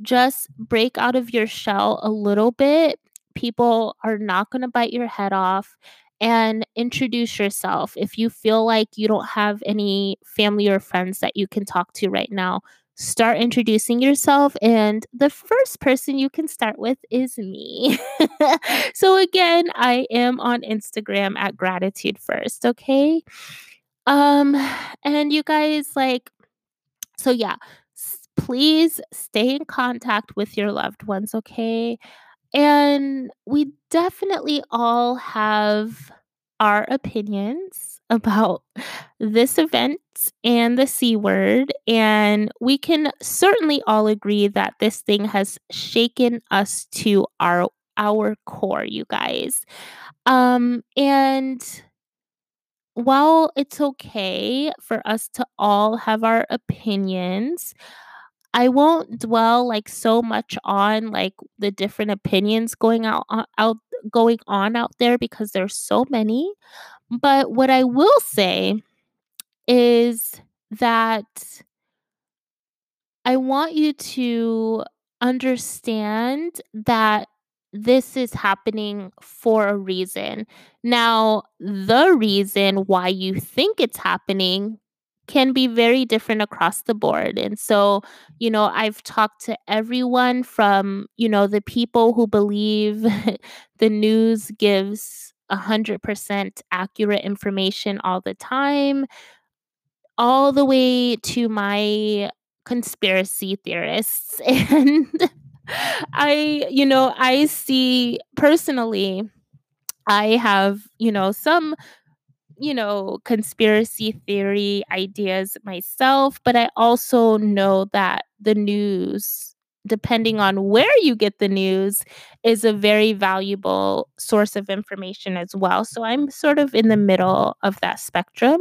just break out of your shell a little bit. People are not going to bite your head off. And introduce yourself. If you feel like you don't have any family or friends that you can talk to right now, start introducing yourself. And the first person you can start with is me. So again, I am on Instagram at Gratitude First, okay? Um, and you guys, like, so yeah, s- please stay in contact with your loved ones, okay? And we definitely all have our opinions about this event and the C word. And we can certainly all agree that this thing has shaken us to our our core, you guys. Um, and while it's okay for us to all have our opinions, I won't dwell like so much on like the different opinions going out, out going on out there, because there's so many. But what I will say is that I want you to understand that this is happening for a reason. Now, the reason why you think it's happening can be very different across the board. And so, you know, I've talked to everyone from, you know, the people who believe the news gives one hundred percent accurate information all the time, all the way to my conspiracy theorists. And I, you know, I see personally, I have, you know, some, you know, conspiracy theory ideas myself, but I also know that the news, depending on where you get the news, is a very valuable source of information as well. So I'm sort of in the middle of that spectrum.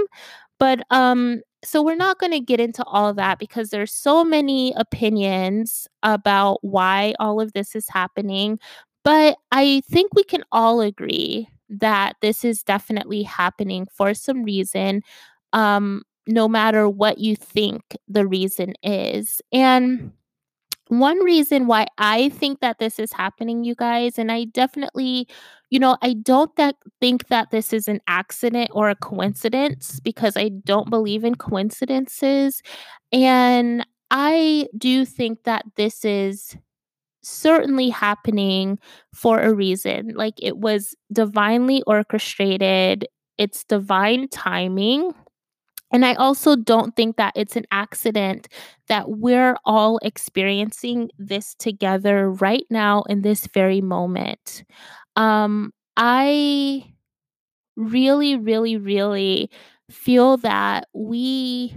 But um, so we're not going to get into all that because there's so many opinions about why all of this is happening. But I think we can all agree that this is definitely happening for some reason, um, no matter what you think the reason is. And one reason why I think that this is happening, you guys, and I definitely, you know, I don't that think that this is an accident or a coincidence, because I don't believe in coincidences. And I do think that this is certainly happening for a reason. Like, it was divinely orchestrated. It's divine timing. And I also don't think that it's an accident that we're all experiencing this together right now in this very moment. Um, I really, really, really feel that we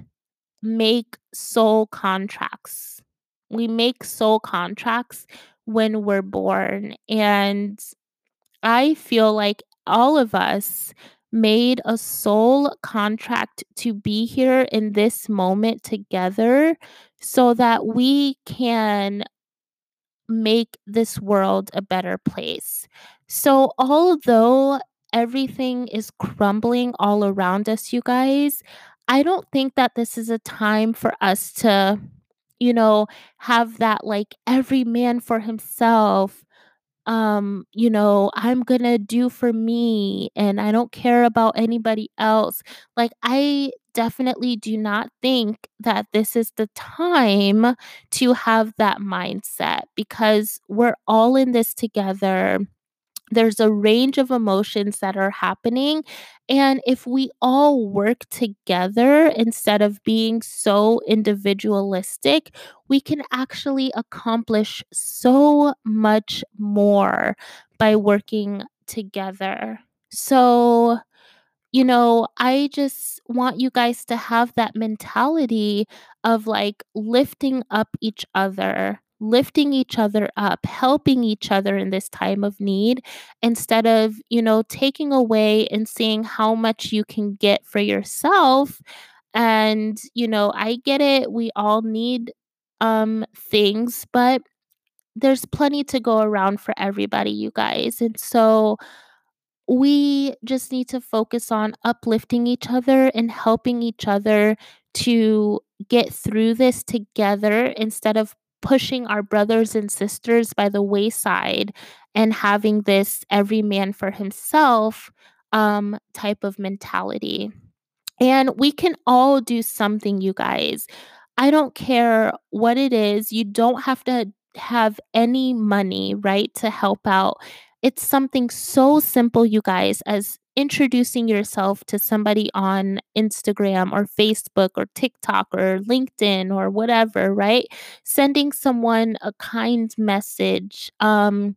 make soul contracts. We make soul contracts when we're born. And I feel like all of us made a soul contract to be here in this moment together so that we can make this world a better place. So although everything is crumbling all around us, you guys, I don't think that this is a time for us to, you know, have that like every man for himself. Um, you know, I'm gonna do for me and I don't care about anybody else. Like, I definitely do not think that this is the time to have that mindset, because we're all in this together. There's a range of emotions that are happening. And if we all work together instead of being so individualistic, we can actually accomplish so much more by working together. So, you know, I just want you guys to have that mentality of like lifting up each other. Lifting each other up, helping each other in this time of need, instead of, you know, taking away and seeing how much you can get for yourself. And, you know, I get it. We all need um, things, but there's plenty to go around for everybody, you guys. And so we just need to focus on uplifting each other and helping each other to get through this together, instead of pushing our brothers and sisters by the wayside and having this every man for himself um, type of mentality. And we can all do something, you guys. I don't care what it is. You don't have to have any money, right, to help out. It's something so simple, you guys, as introducing yourself to somebody on Instagram or Facebook or TikTok or LinkedIn or whatever, right? Sending someone a kind message, um,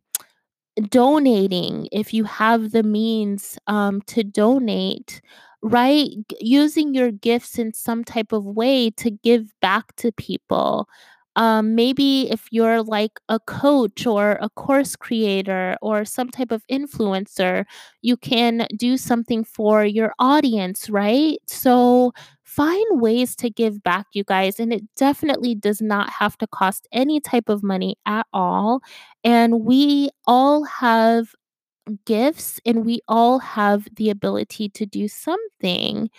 donating if you have the means um, to donate, right? G- using your gifts in some type of way to give back to people. Um, maybe if you're like a coach or a course creator or some type of influencer, you can do something for your audience, right? So find ways to give back, you guys. And it definitely does not have to cost any type of money at all. And we all have gifts, and we all have the ability to do something.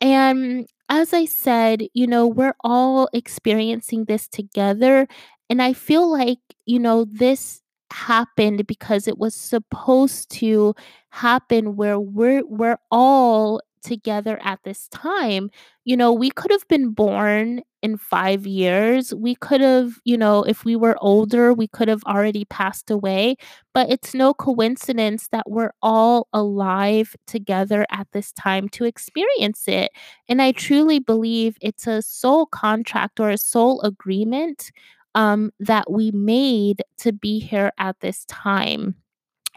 And as I said, you know, we're all experiencing this together. And I feel like, you know, this happened because it was supposed to happen where we're we're all together at this time. You know, we could have been born in five years. We could have, you know, if we were older, we could have already passed away. But it's no coincidence that we're all alive together at this time to experience it. And I truly believe it's a soul contract or a soul agreement um, that we made to be here at this time.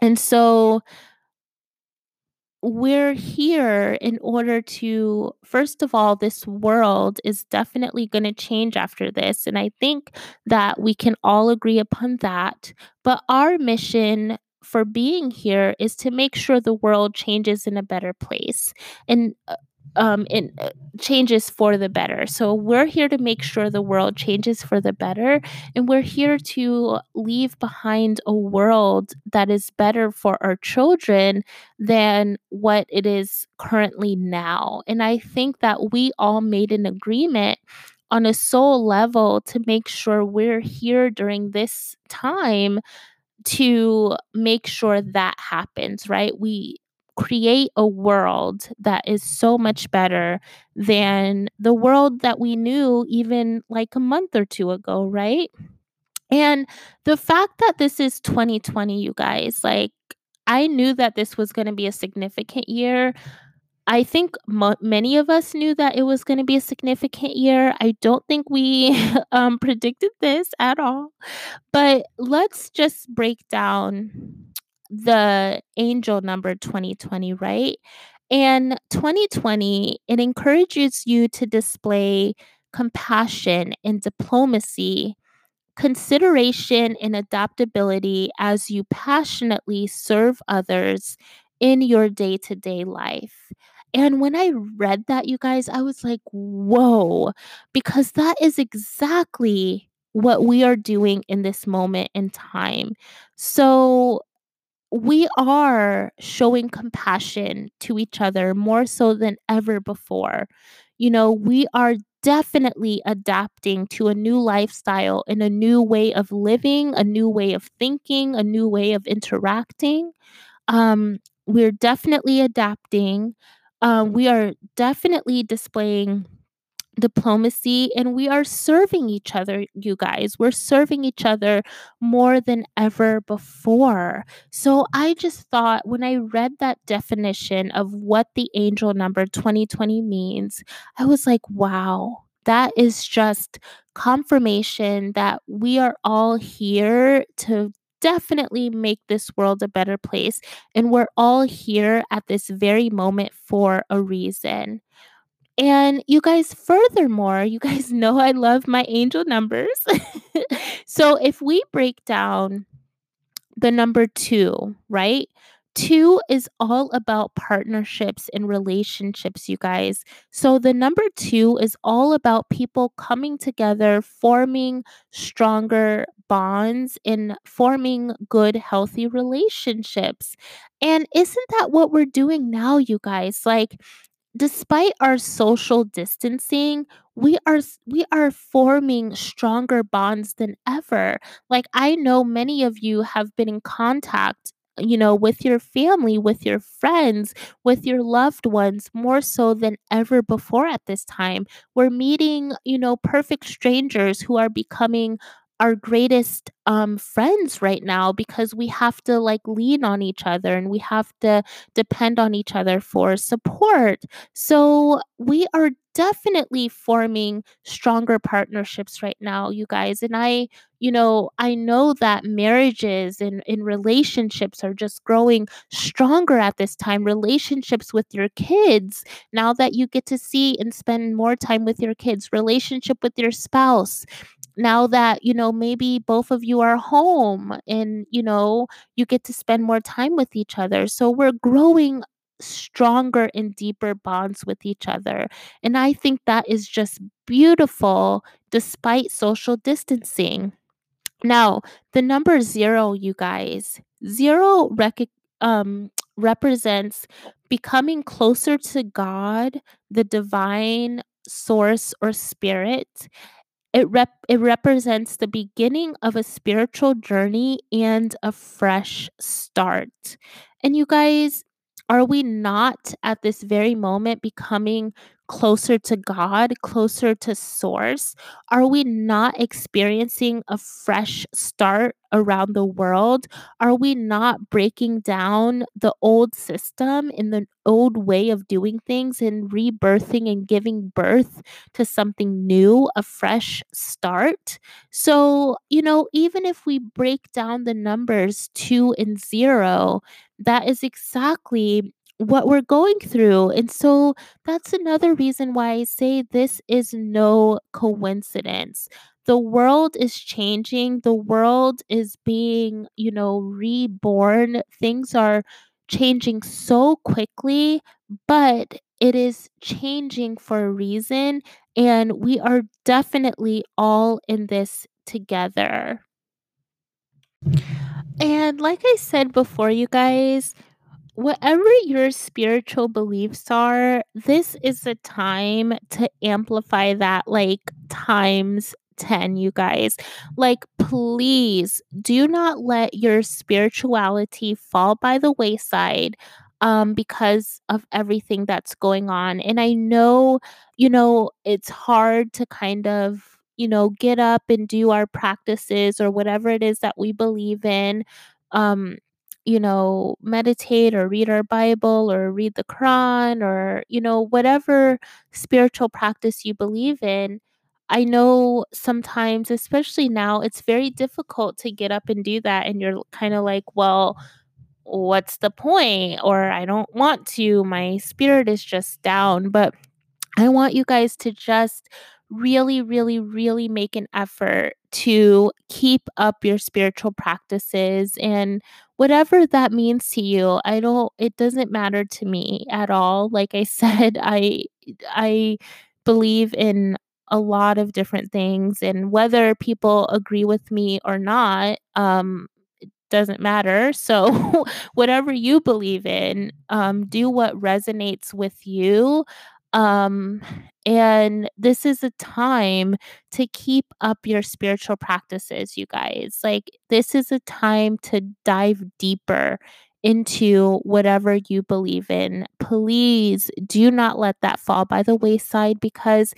And so we're here in order to, first of all, this world is definitely going to change after this. And I think that we can all agree upon that. But our mission for being here is to make sure the world changes in a better place and um, and changes for the better. So we're here to make sure the world changes for the better. And we're here to leave behind a world that is better for our children than what it is currently now. And I think that we all made an agreement on a soul level to make sure we're here during this time to make sure that happens, right? We create a world that is so much better than the world that we knew even like a month or two ago, right? And the fact that this is twenty twenty, you guys, like I knew that this was going to be a significant year. I think m- many of us knew that it was going to be a significant year. I don't think we um, predicted this at all. But let's just break down the angel number twenty twenty, right? And twenty twenty, it encourages you to display compassion and diplomacy, consideration and adaptability as you passionately serve others in your day-to-day life. And when I read that, you guys, I was like, whoa, because that is exactly what we are doing in this moment in time. So we are showing compassion to each other more so than ever before. You know, we are definitely adapting to a new lifestyle and a new way of living, a new way of thinking, a new way of interacting. Um, we're definitely adapting. Um, we are definitely displaying diplomacy, and we are serving each other, you guys. We're serving each other more than ever before. So I just thought when I read that definition of what the angel number twenty twenty means, I was like, wow, that is just confirmation that we are all here to definitely make this world a better place. And we're all here at this very moment for a reason. And you guys, furthermore, you guys know I love my angel numbers. So if we break down the number two, right? Two is all about partnerships and relationships, you guys. So the number two is all about people coming together, forming stronger bonds, and forming good, healthy relationships. And isn't that what we're doing now, you guys? Like, despite our social distancing, we are we are forming stronger bonds than ever. Like, I know many of you have been in contact, you know, with your family, with your friends, with your loved ones, more so than ever before at this time. We're meeting, you know, perfect strangers who are becoming our greatest um, friends right now, because we have to like lean on each other and we have to depend on each other for support. So we are definitely forming stronger partnerships right now, you guys. And I, you know, I know that marriages and, and relationships are just growing stronger at this time. Relationships with your kids, now that you get to see and spend more time with your kids, relationship with your spouse, now that, you know, maybe both of you are home and, you know, you get to spend more time with each other. So we're growing stronger and deeper bonds with each other. And I think that is just beautiful despite social distancing. Now, the number zero, you guys, zero rec- um, represents becoming closer to God, the divine source or spirit. It rep- it represents the beginning of a spiritual journey and a fresh start. And you guys, are we not at this very moment becoming closer to God, closer to source? Are we not experiencing a fresh start around the world? Are we not breaking down the old system and the old way of doing things and rebirthing and giving birth to something new, a fresh start? So, you know, even if we break down the numbers two and zero, that is exactly what we're going through. And so that's another reason why I say this is no coincidence. The world is changing. The world is being, you know, reborn. Things are changing so quickly, but it is changing for a reason. And we are definitely all in this together. And like I said before, you guys, whatever your spiritual beliefs are, this is a time to amplify that like times ten, you guys. Like, please do not let your spirituality fall by the wayside um, because of everything that's going on. And I know, you know, it's hard to kind of, you know, get up and do our practices or whatever it is that we believe in. Um, you know, meditate or read our Bible or read the Quran or, you know, whatever spiritual practice you believe in. I know sometimes, especially now, it's very difficult to get up and do that. And you're kind of like, well, what's the point? Or I don't want to, my spirit is just down. But I want you guys to just really, really, really make an effort to keep up your spiritual practices and whatever that means to you. I don't, it doesn't matter to me at all. Like I said, I, I believe in a lot of different things, and whether people agree with me or not, um, it doesn't matter. So whatever you believe in, um, do what resonates with you. Um, and this is a time to keep up your spiritual practices, you guys. Like, this is a time to dive deeper into whatever you believe in. Please do not let that fall by the wayside, because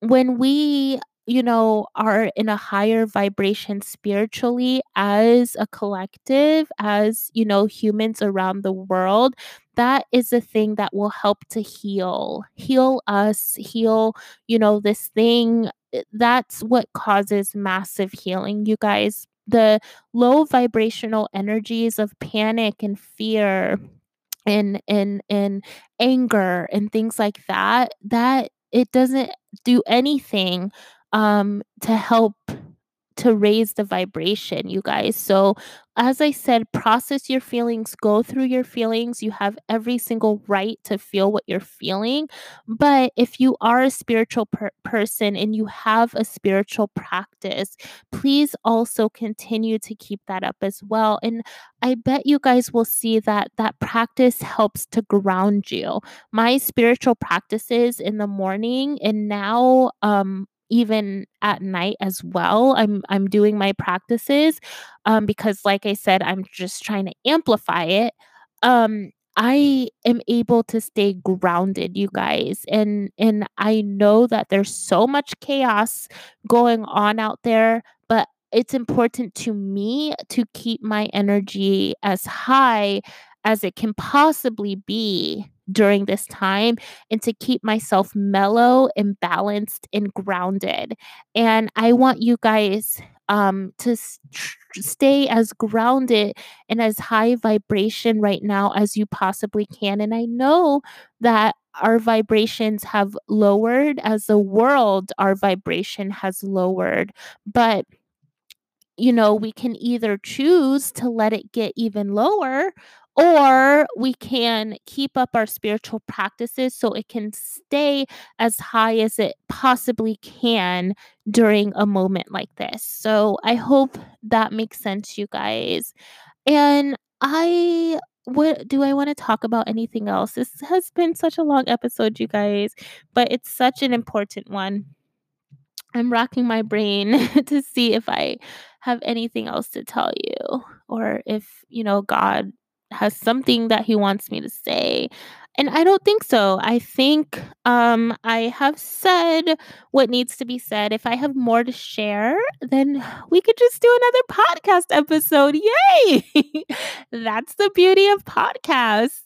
when we, you know, are in a higher vibration spiritually as a collective, as, you know, humans around the world, that is a thing that will help to heal, heal us, heal, you know, this thing. That's what causes massive healing, you guys. The low vibrational energies of panic and fear and, and, and anger and things like that, that it doesn't do anything Um, to help to raise the vibration, you guys. So as I said, process your feelings, go through your feelings. You have every single right to feel what you're feeling. But if you are a spiritual per- person and you have a spiritual practice, please also continue to keep that up as well. And I bet you guys will see that that practice helps to ground you. My spiritual practices in the morning and now, um, even at night as well, I'm I'm doing my practices um, because, like I said, I'm just trying to amplify it. Um, I am able to stay grounded, you guys, and and I know that there's so much chaos going on out there, but it's important to me to keep my energy as high as it can possibly be during this time, and to keep myself mellow and balanced and grounded. And I want you guys um, to st- stay as grounded and as high vibration right now as you possibly can. And I know that our vibrations have lowered as the world, our vibration has lowered, but you know, we can either choose to let it get even lower, or we can keep up our spiritual practices so it can stay as high as it possibly can during a moment like this. So I hope that makes sense, you guys. And I what do I want to talk about? Anything else? This has been such a long episode, you guys, but it's such an important one. I'm racking my brain to see if I have anything else to tell you, or if, you know, God has something that he wants me to say. And I don't think so. I think um, I have said what needs to be said. If I have more to share, then we could just do another podcast episode. Yay! That's the beauty of podcasts.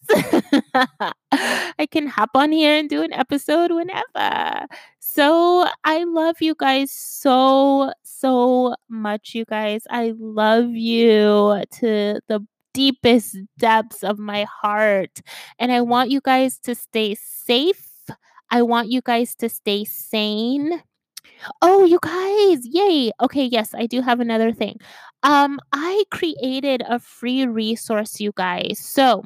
I can hop on here and do an episode whenever. So I love you guys so, so much, you guys. I love you to the deepest depths of my heart. And I want you guys to stay safe. I want you guys to stay sane. Oh, you guys, yay. Okay, yes, I do have another thing. Um, I created a free resource, you guys. So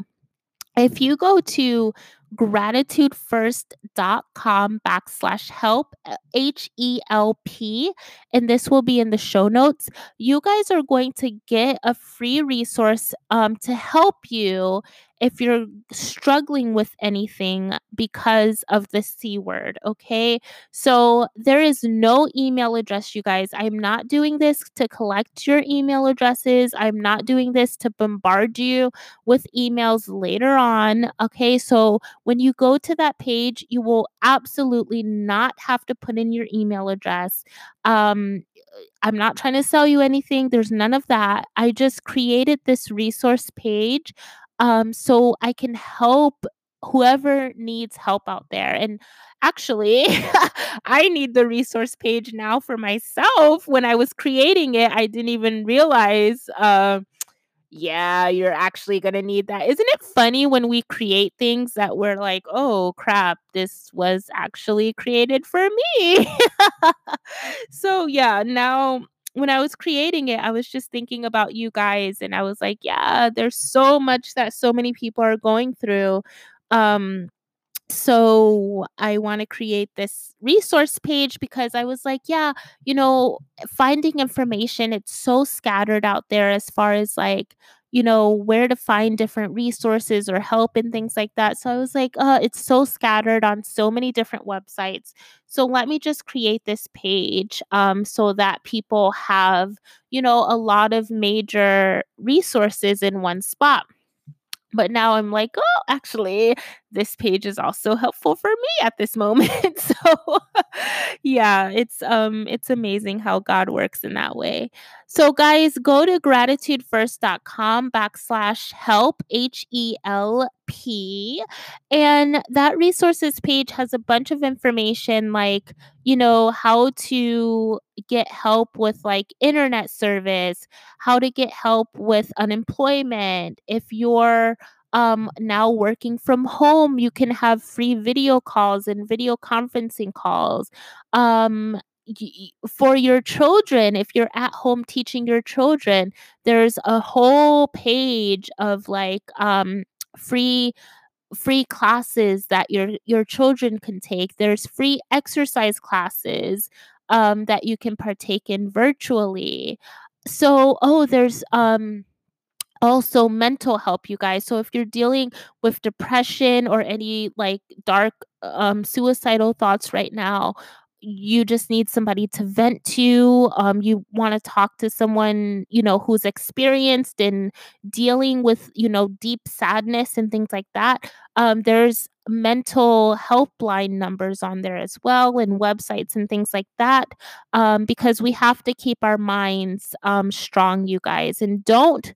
if you go to gratitudefirst.com backslash help, H E L P, and this will be in the show notes, you guys are going to get a free resource um, to help you if you're struggling with anything because of the C word, okay? So there is no email address, you guys. I'm not doing this to collect your email addresses. I'm not doing this to bombard you with emails later on, okay? So when you go to that page, you will absolutely not have to put in your email address. Um, I'm not trying to sell you anything. There's none of that. I just created this resource page Um, so I can help whoever needs help out there. And actually, I need the resource page now for myself. When I was creating it, I didn't even realize, uh, yeah, you're actually going to need that. Isn't it funny when we create things that we're like, oh, crap, this was actually created for me. So yeah, now when I was creating it, I was just thinking about you guys, and I was like, yeah, there's so much that so many people are going through. Um, so I want to create this resource page because I was like, yeah, you know, finding information, it's so scattered out there as far as like, you know, where to find different resources or help and things like that. So I was like, uh, it's so scattered on so many different websites. So let me just create this page um, so that people have, you know, a lot of major resources in one spot. But now I'm like, oh, actually, this page is also helpful for me at this moment. So yeah, it's um, it's amazing how God works in that way. So guys, go to gratitudefirst.com backslash help, H E L P. And that resources page has a bunch of information like, you know, how to get help with like internet service, how to get help with unemployment. If you're Um, now working from home, you can have free video calls and video conferencing calls. Um, y- for your children, if you're at home teaching your children, there's a whole page of like um, free free classes that your your children can take. There's free exercise classes um, that you can partake in virtually. So, oh, there's um. Also, mental help, you guys. So if you're dealing with depression or any like dark um, suicidal thoughts right now, you just need somebody to vent to. Um, you want to talk to someone, you know, who's experienced in dealing with, you know, deep sadness and things like that. Um, there's mental helpline numbers on there as well, and websites and things like that, um, because we have to keep our minds um, strong, you guys, and don't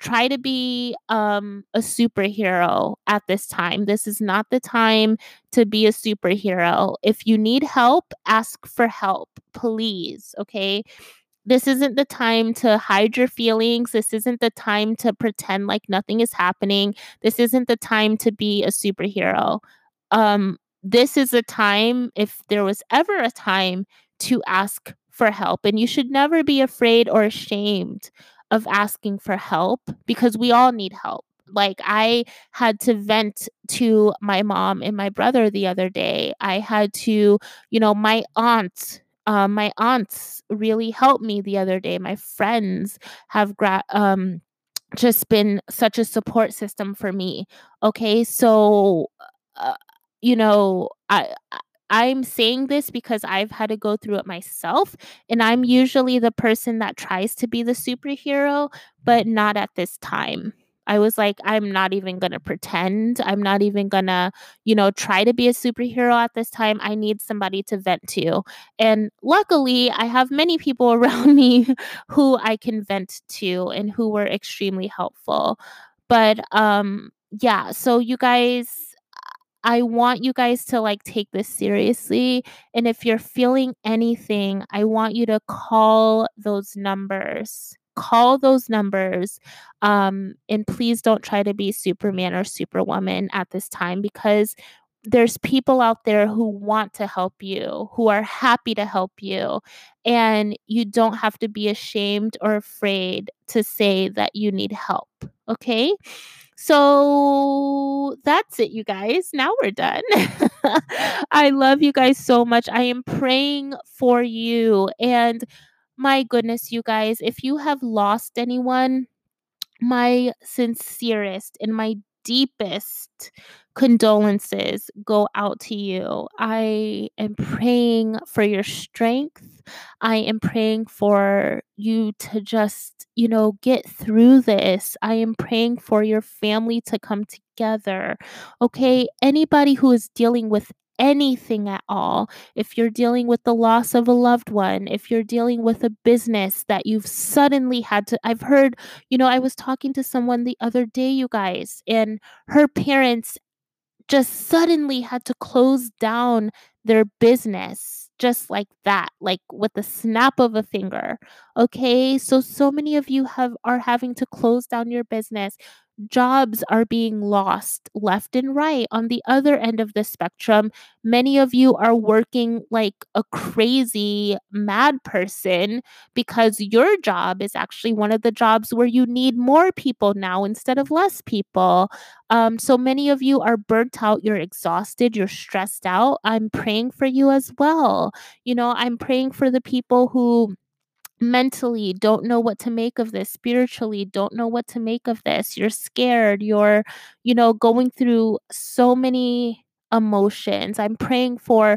try to be um, a superhero at this time. This is not the time to be a superhero. If you need help, ask for help, please, okay? This isn't the time to hide your feelings. This isn't the time to pretend like nothing is happening. This isn't the time to be a superhero. Um, this is a time, if there was ever a time, to ask for help. And you should never be afraid or ashamed of asking for help, because we all need help. Like, I had to vent to my mom and my brother the other day. I had to, you know, my aunt, uh, my aunts really helped me the other day. My friends have gra- um, just been such a support system for me. Okay, so, uh, you know, I, I I'm saying this because I've had to go through it myself, and I'm usually the person that tries to be the superhero, but not at this time. I was like, I'm not even going to pretend. I'm not even going to, you know, try to be a superhero at this time. I need somebody to vent to. And luckily, I have many people around me who I can vent to and who were extremely helpful. But um, yeah, so you guys, I want you guys to like take this seriously. And if you're feeling anything, I want you to call those numbers. Call those numbers. Um, and please don't try to be Superman or Superwoman at this time, because there's people out there who want to help you, who are happy to help you. And you don't have to be ashamed or afraid to say that you need help. Okay? So that's it, you guys. Now we're done. I love you guys so much. I am praying for you. And my goodness, you guys, if you have lost anyone, my sincerest and my deepest condolences go out to you. I am praying for your strength. I am praying for you to just, you know, get through this. I am praying for your family to come together. Okay, anybody who is dealing with anything at all, if you're dealing with the loss of a loved one, if you're dealing with a business that you've suddenly had to, I've heard, you know, I was talking to someone the other day, you guys, and her parents just suddenly had to close down their business, just like that, like with the snap of a finger. Okay, so so many of you have are having to close down your business. Jobs are being lost left and right. On the other end of the spectrum, many of you are working like a crazy mad person because your job is actually one of the jobs where you need more people now instead of less people. Um, so many of you are burnt out, you're exhausted, you're stressed out. I'm praying for you as well. You know, I'm praying for the people who mentally don't know what to make of this, spiritually don't know what to make of this. You're scared. You're, you know, going through so many emotions. I'm praying for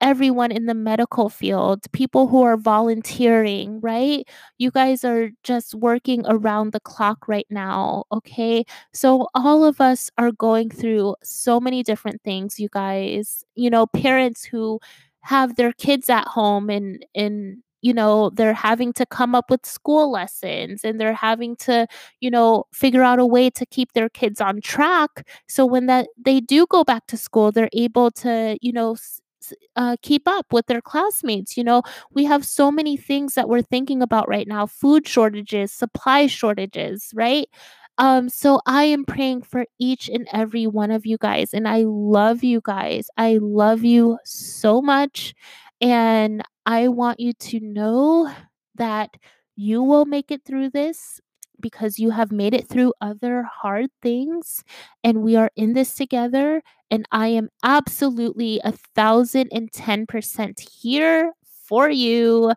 everyone in the medical field, people who are volunteering, right? You guys are just working around the clock right now, okay? So all of us are going through so many different things, you guys. You know, parents who have their kids at home and, and, you know, they're having to come up with school lessons and they're having to, you know, figure out a way to keep their kids on track. So when that they do go back to school, they're able to, you know, uh, keep up with their classmates. You know, we have so many things that we're thinking about right now, food shortages, supply shortages, right? Um, so I am praying for each and every one of you guys. And I love you guys. I love you so much. And I want you to know that you will make it through this because you have made it through other hard things, and we are in this together. And I am absolutely a thousand and ten percent here for you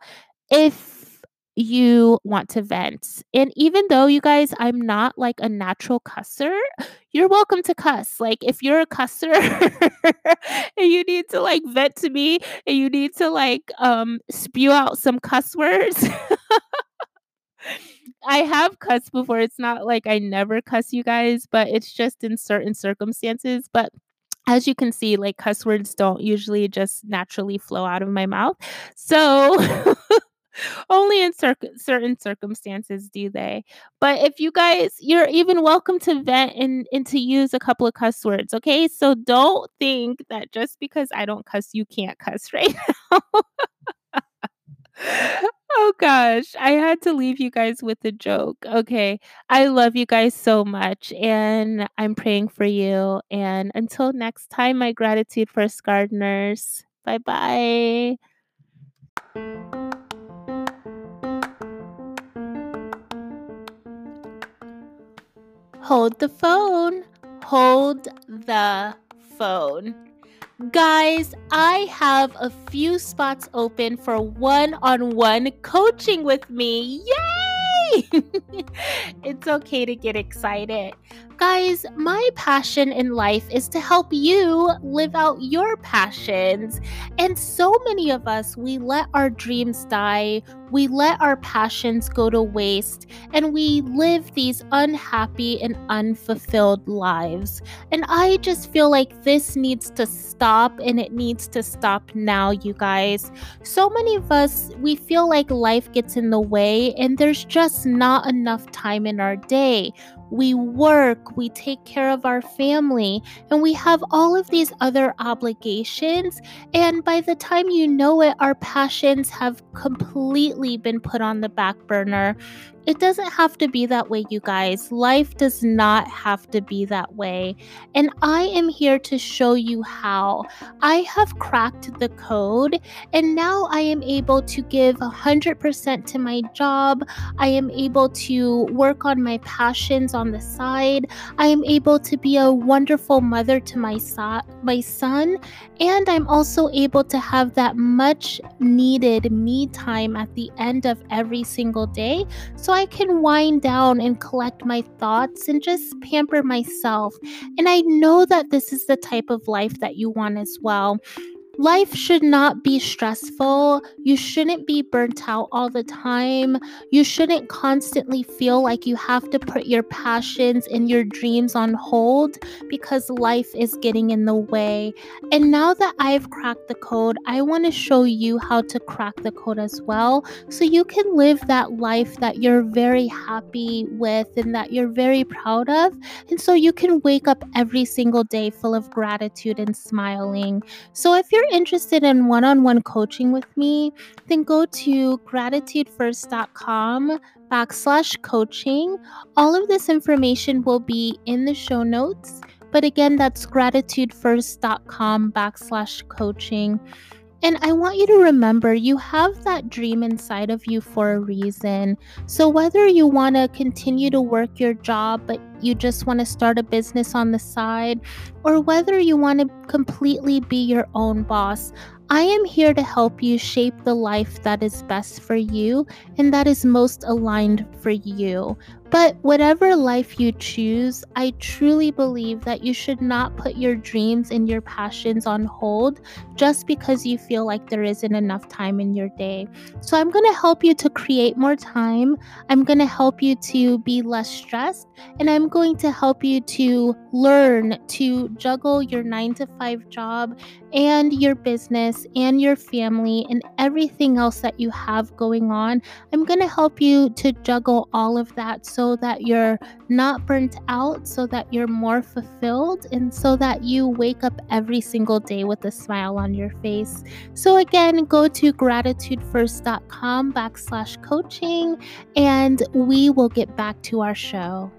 if you want to vent. And even though, you guys, I'm not like a natural cusser, you're welcome to cuss. Like, if you're a cusser and you need to like vent to me and you need to like um, spew out some cuss words, I have cussed before. It's not like I never cuss, you guys, but it's just in certain circumstances. But as you can see, like, cuss words don't usually just naturally flow out of my mouth. So only in cir- certain circumstances do they. But if you guys, you're even welcome to vent and, and to use a couple of cuss words, okay? So don't think that just because I don't cuss, you can't cuss right now. Oh gosh, I had to leave you guys with a joke. Okay, I love you guys so much, and I'm praying for you. And until next time, my Gratitude First Gardeners, bye-bye. Hold the phone. Hold the phone. Guys, I have a few spots open for one-on-one coaching with me. Yay! It's okay to get excited. Guys, my passion in life is to help you live out your passions. And so many of us, we let our dreams die. We let our passions go to waste. And we live these unhappy and unfulfilled lives. And I just feel like this needs to stop, and it needs to stop now, you guys. So many of us, we feel like life gets in the way, and there's just not enough time in our day. We work, we take care of our family, and we have all of these other obligations. And by the time you know it, our passions have completely been put on the back burner. It doesn't have to be that way, you guys. Life does not have to be that way. And I am here to show you how. I have cracked the code, and now I am able to give one hundred percent to my job. I am able to work on my passions on the side. I am able to be a wonderful mother to my, so- my son. And I'm also able to have that much needed me time at the end of every single day. So I can wind down and collect my thoughts and just pamper myself. And I know that this is the type of life that you want as well. Life should not be stressful. You shouldn't be burnt out all the time. You shouldn't constantly feel like you have to put your passions and your dreams on hold because life is getting in the way. And now that I've cracked the code, I want to show you how to crack the code as well, so you can live that life that you're very happy with and that you're very proud of. And so you can wake up every single day full of gratitude and smiling. So if you're interested in one-on-one coaching with me, then go to gratitude first dot com backslash coaching. All of this information will be in the show notes, but again, that's gratitude first dot com backslash coaching. And I want you to remember, you have that dream inside of you for a reason. So whether you want to continue to work your job, but you just want to start a business on the side, or whether you want to completely be your own boss, I am here to help you shape the life that is best for you and that is most aligned for you. But whatever life you choose, I truly believe that you should not put your dreams and your passions on hold just because you feel like there isn't enough time in your day. So I'm going to help you to create more time. I'm going to help you to be less stressed, and I'm going to help you to learn to juggle your nine to five job and your business and your family and everything else that you have going on. I'm going to help you to juggle all of that so that you're not burnt out, so that you're more fulfilled, and so that you wake up every single day with a smile on your face. So again, go to gratitude first dot com backslash coaching, and we will get back to our show.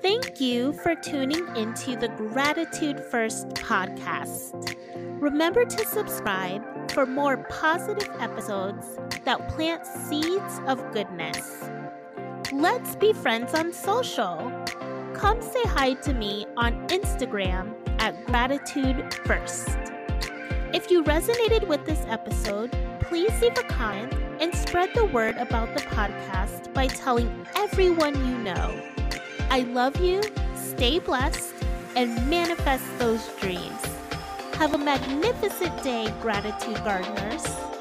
Thank you for tuning into the Gratitude First podcast. Remember to subscribe for more positive episodes that plant seeds of goodness. Let's be friends on social. Come say hi to me on Instagram at Gratitude First. If you resonated with this episode, please leave a comment and spread the word about the podcast by telling everyone you know. I love you, stay blessed, and manifest those dreams. Have a magnificent day, Gratitude Gardeners.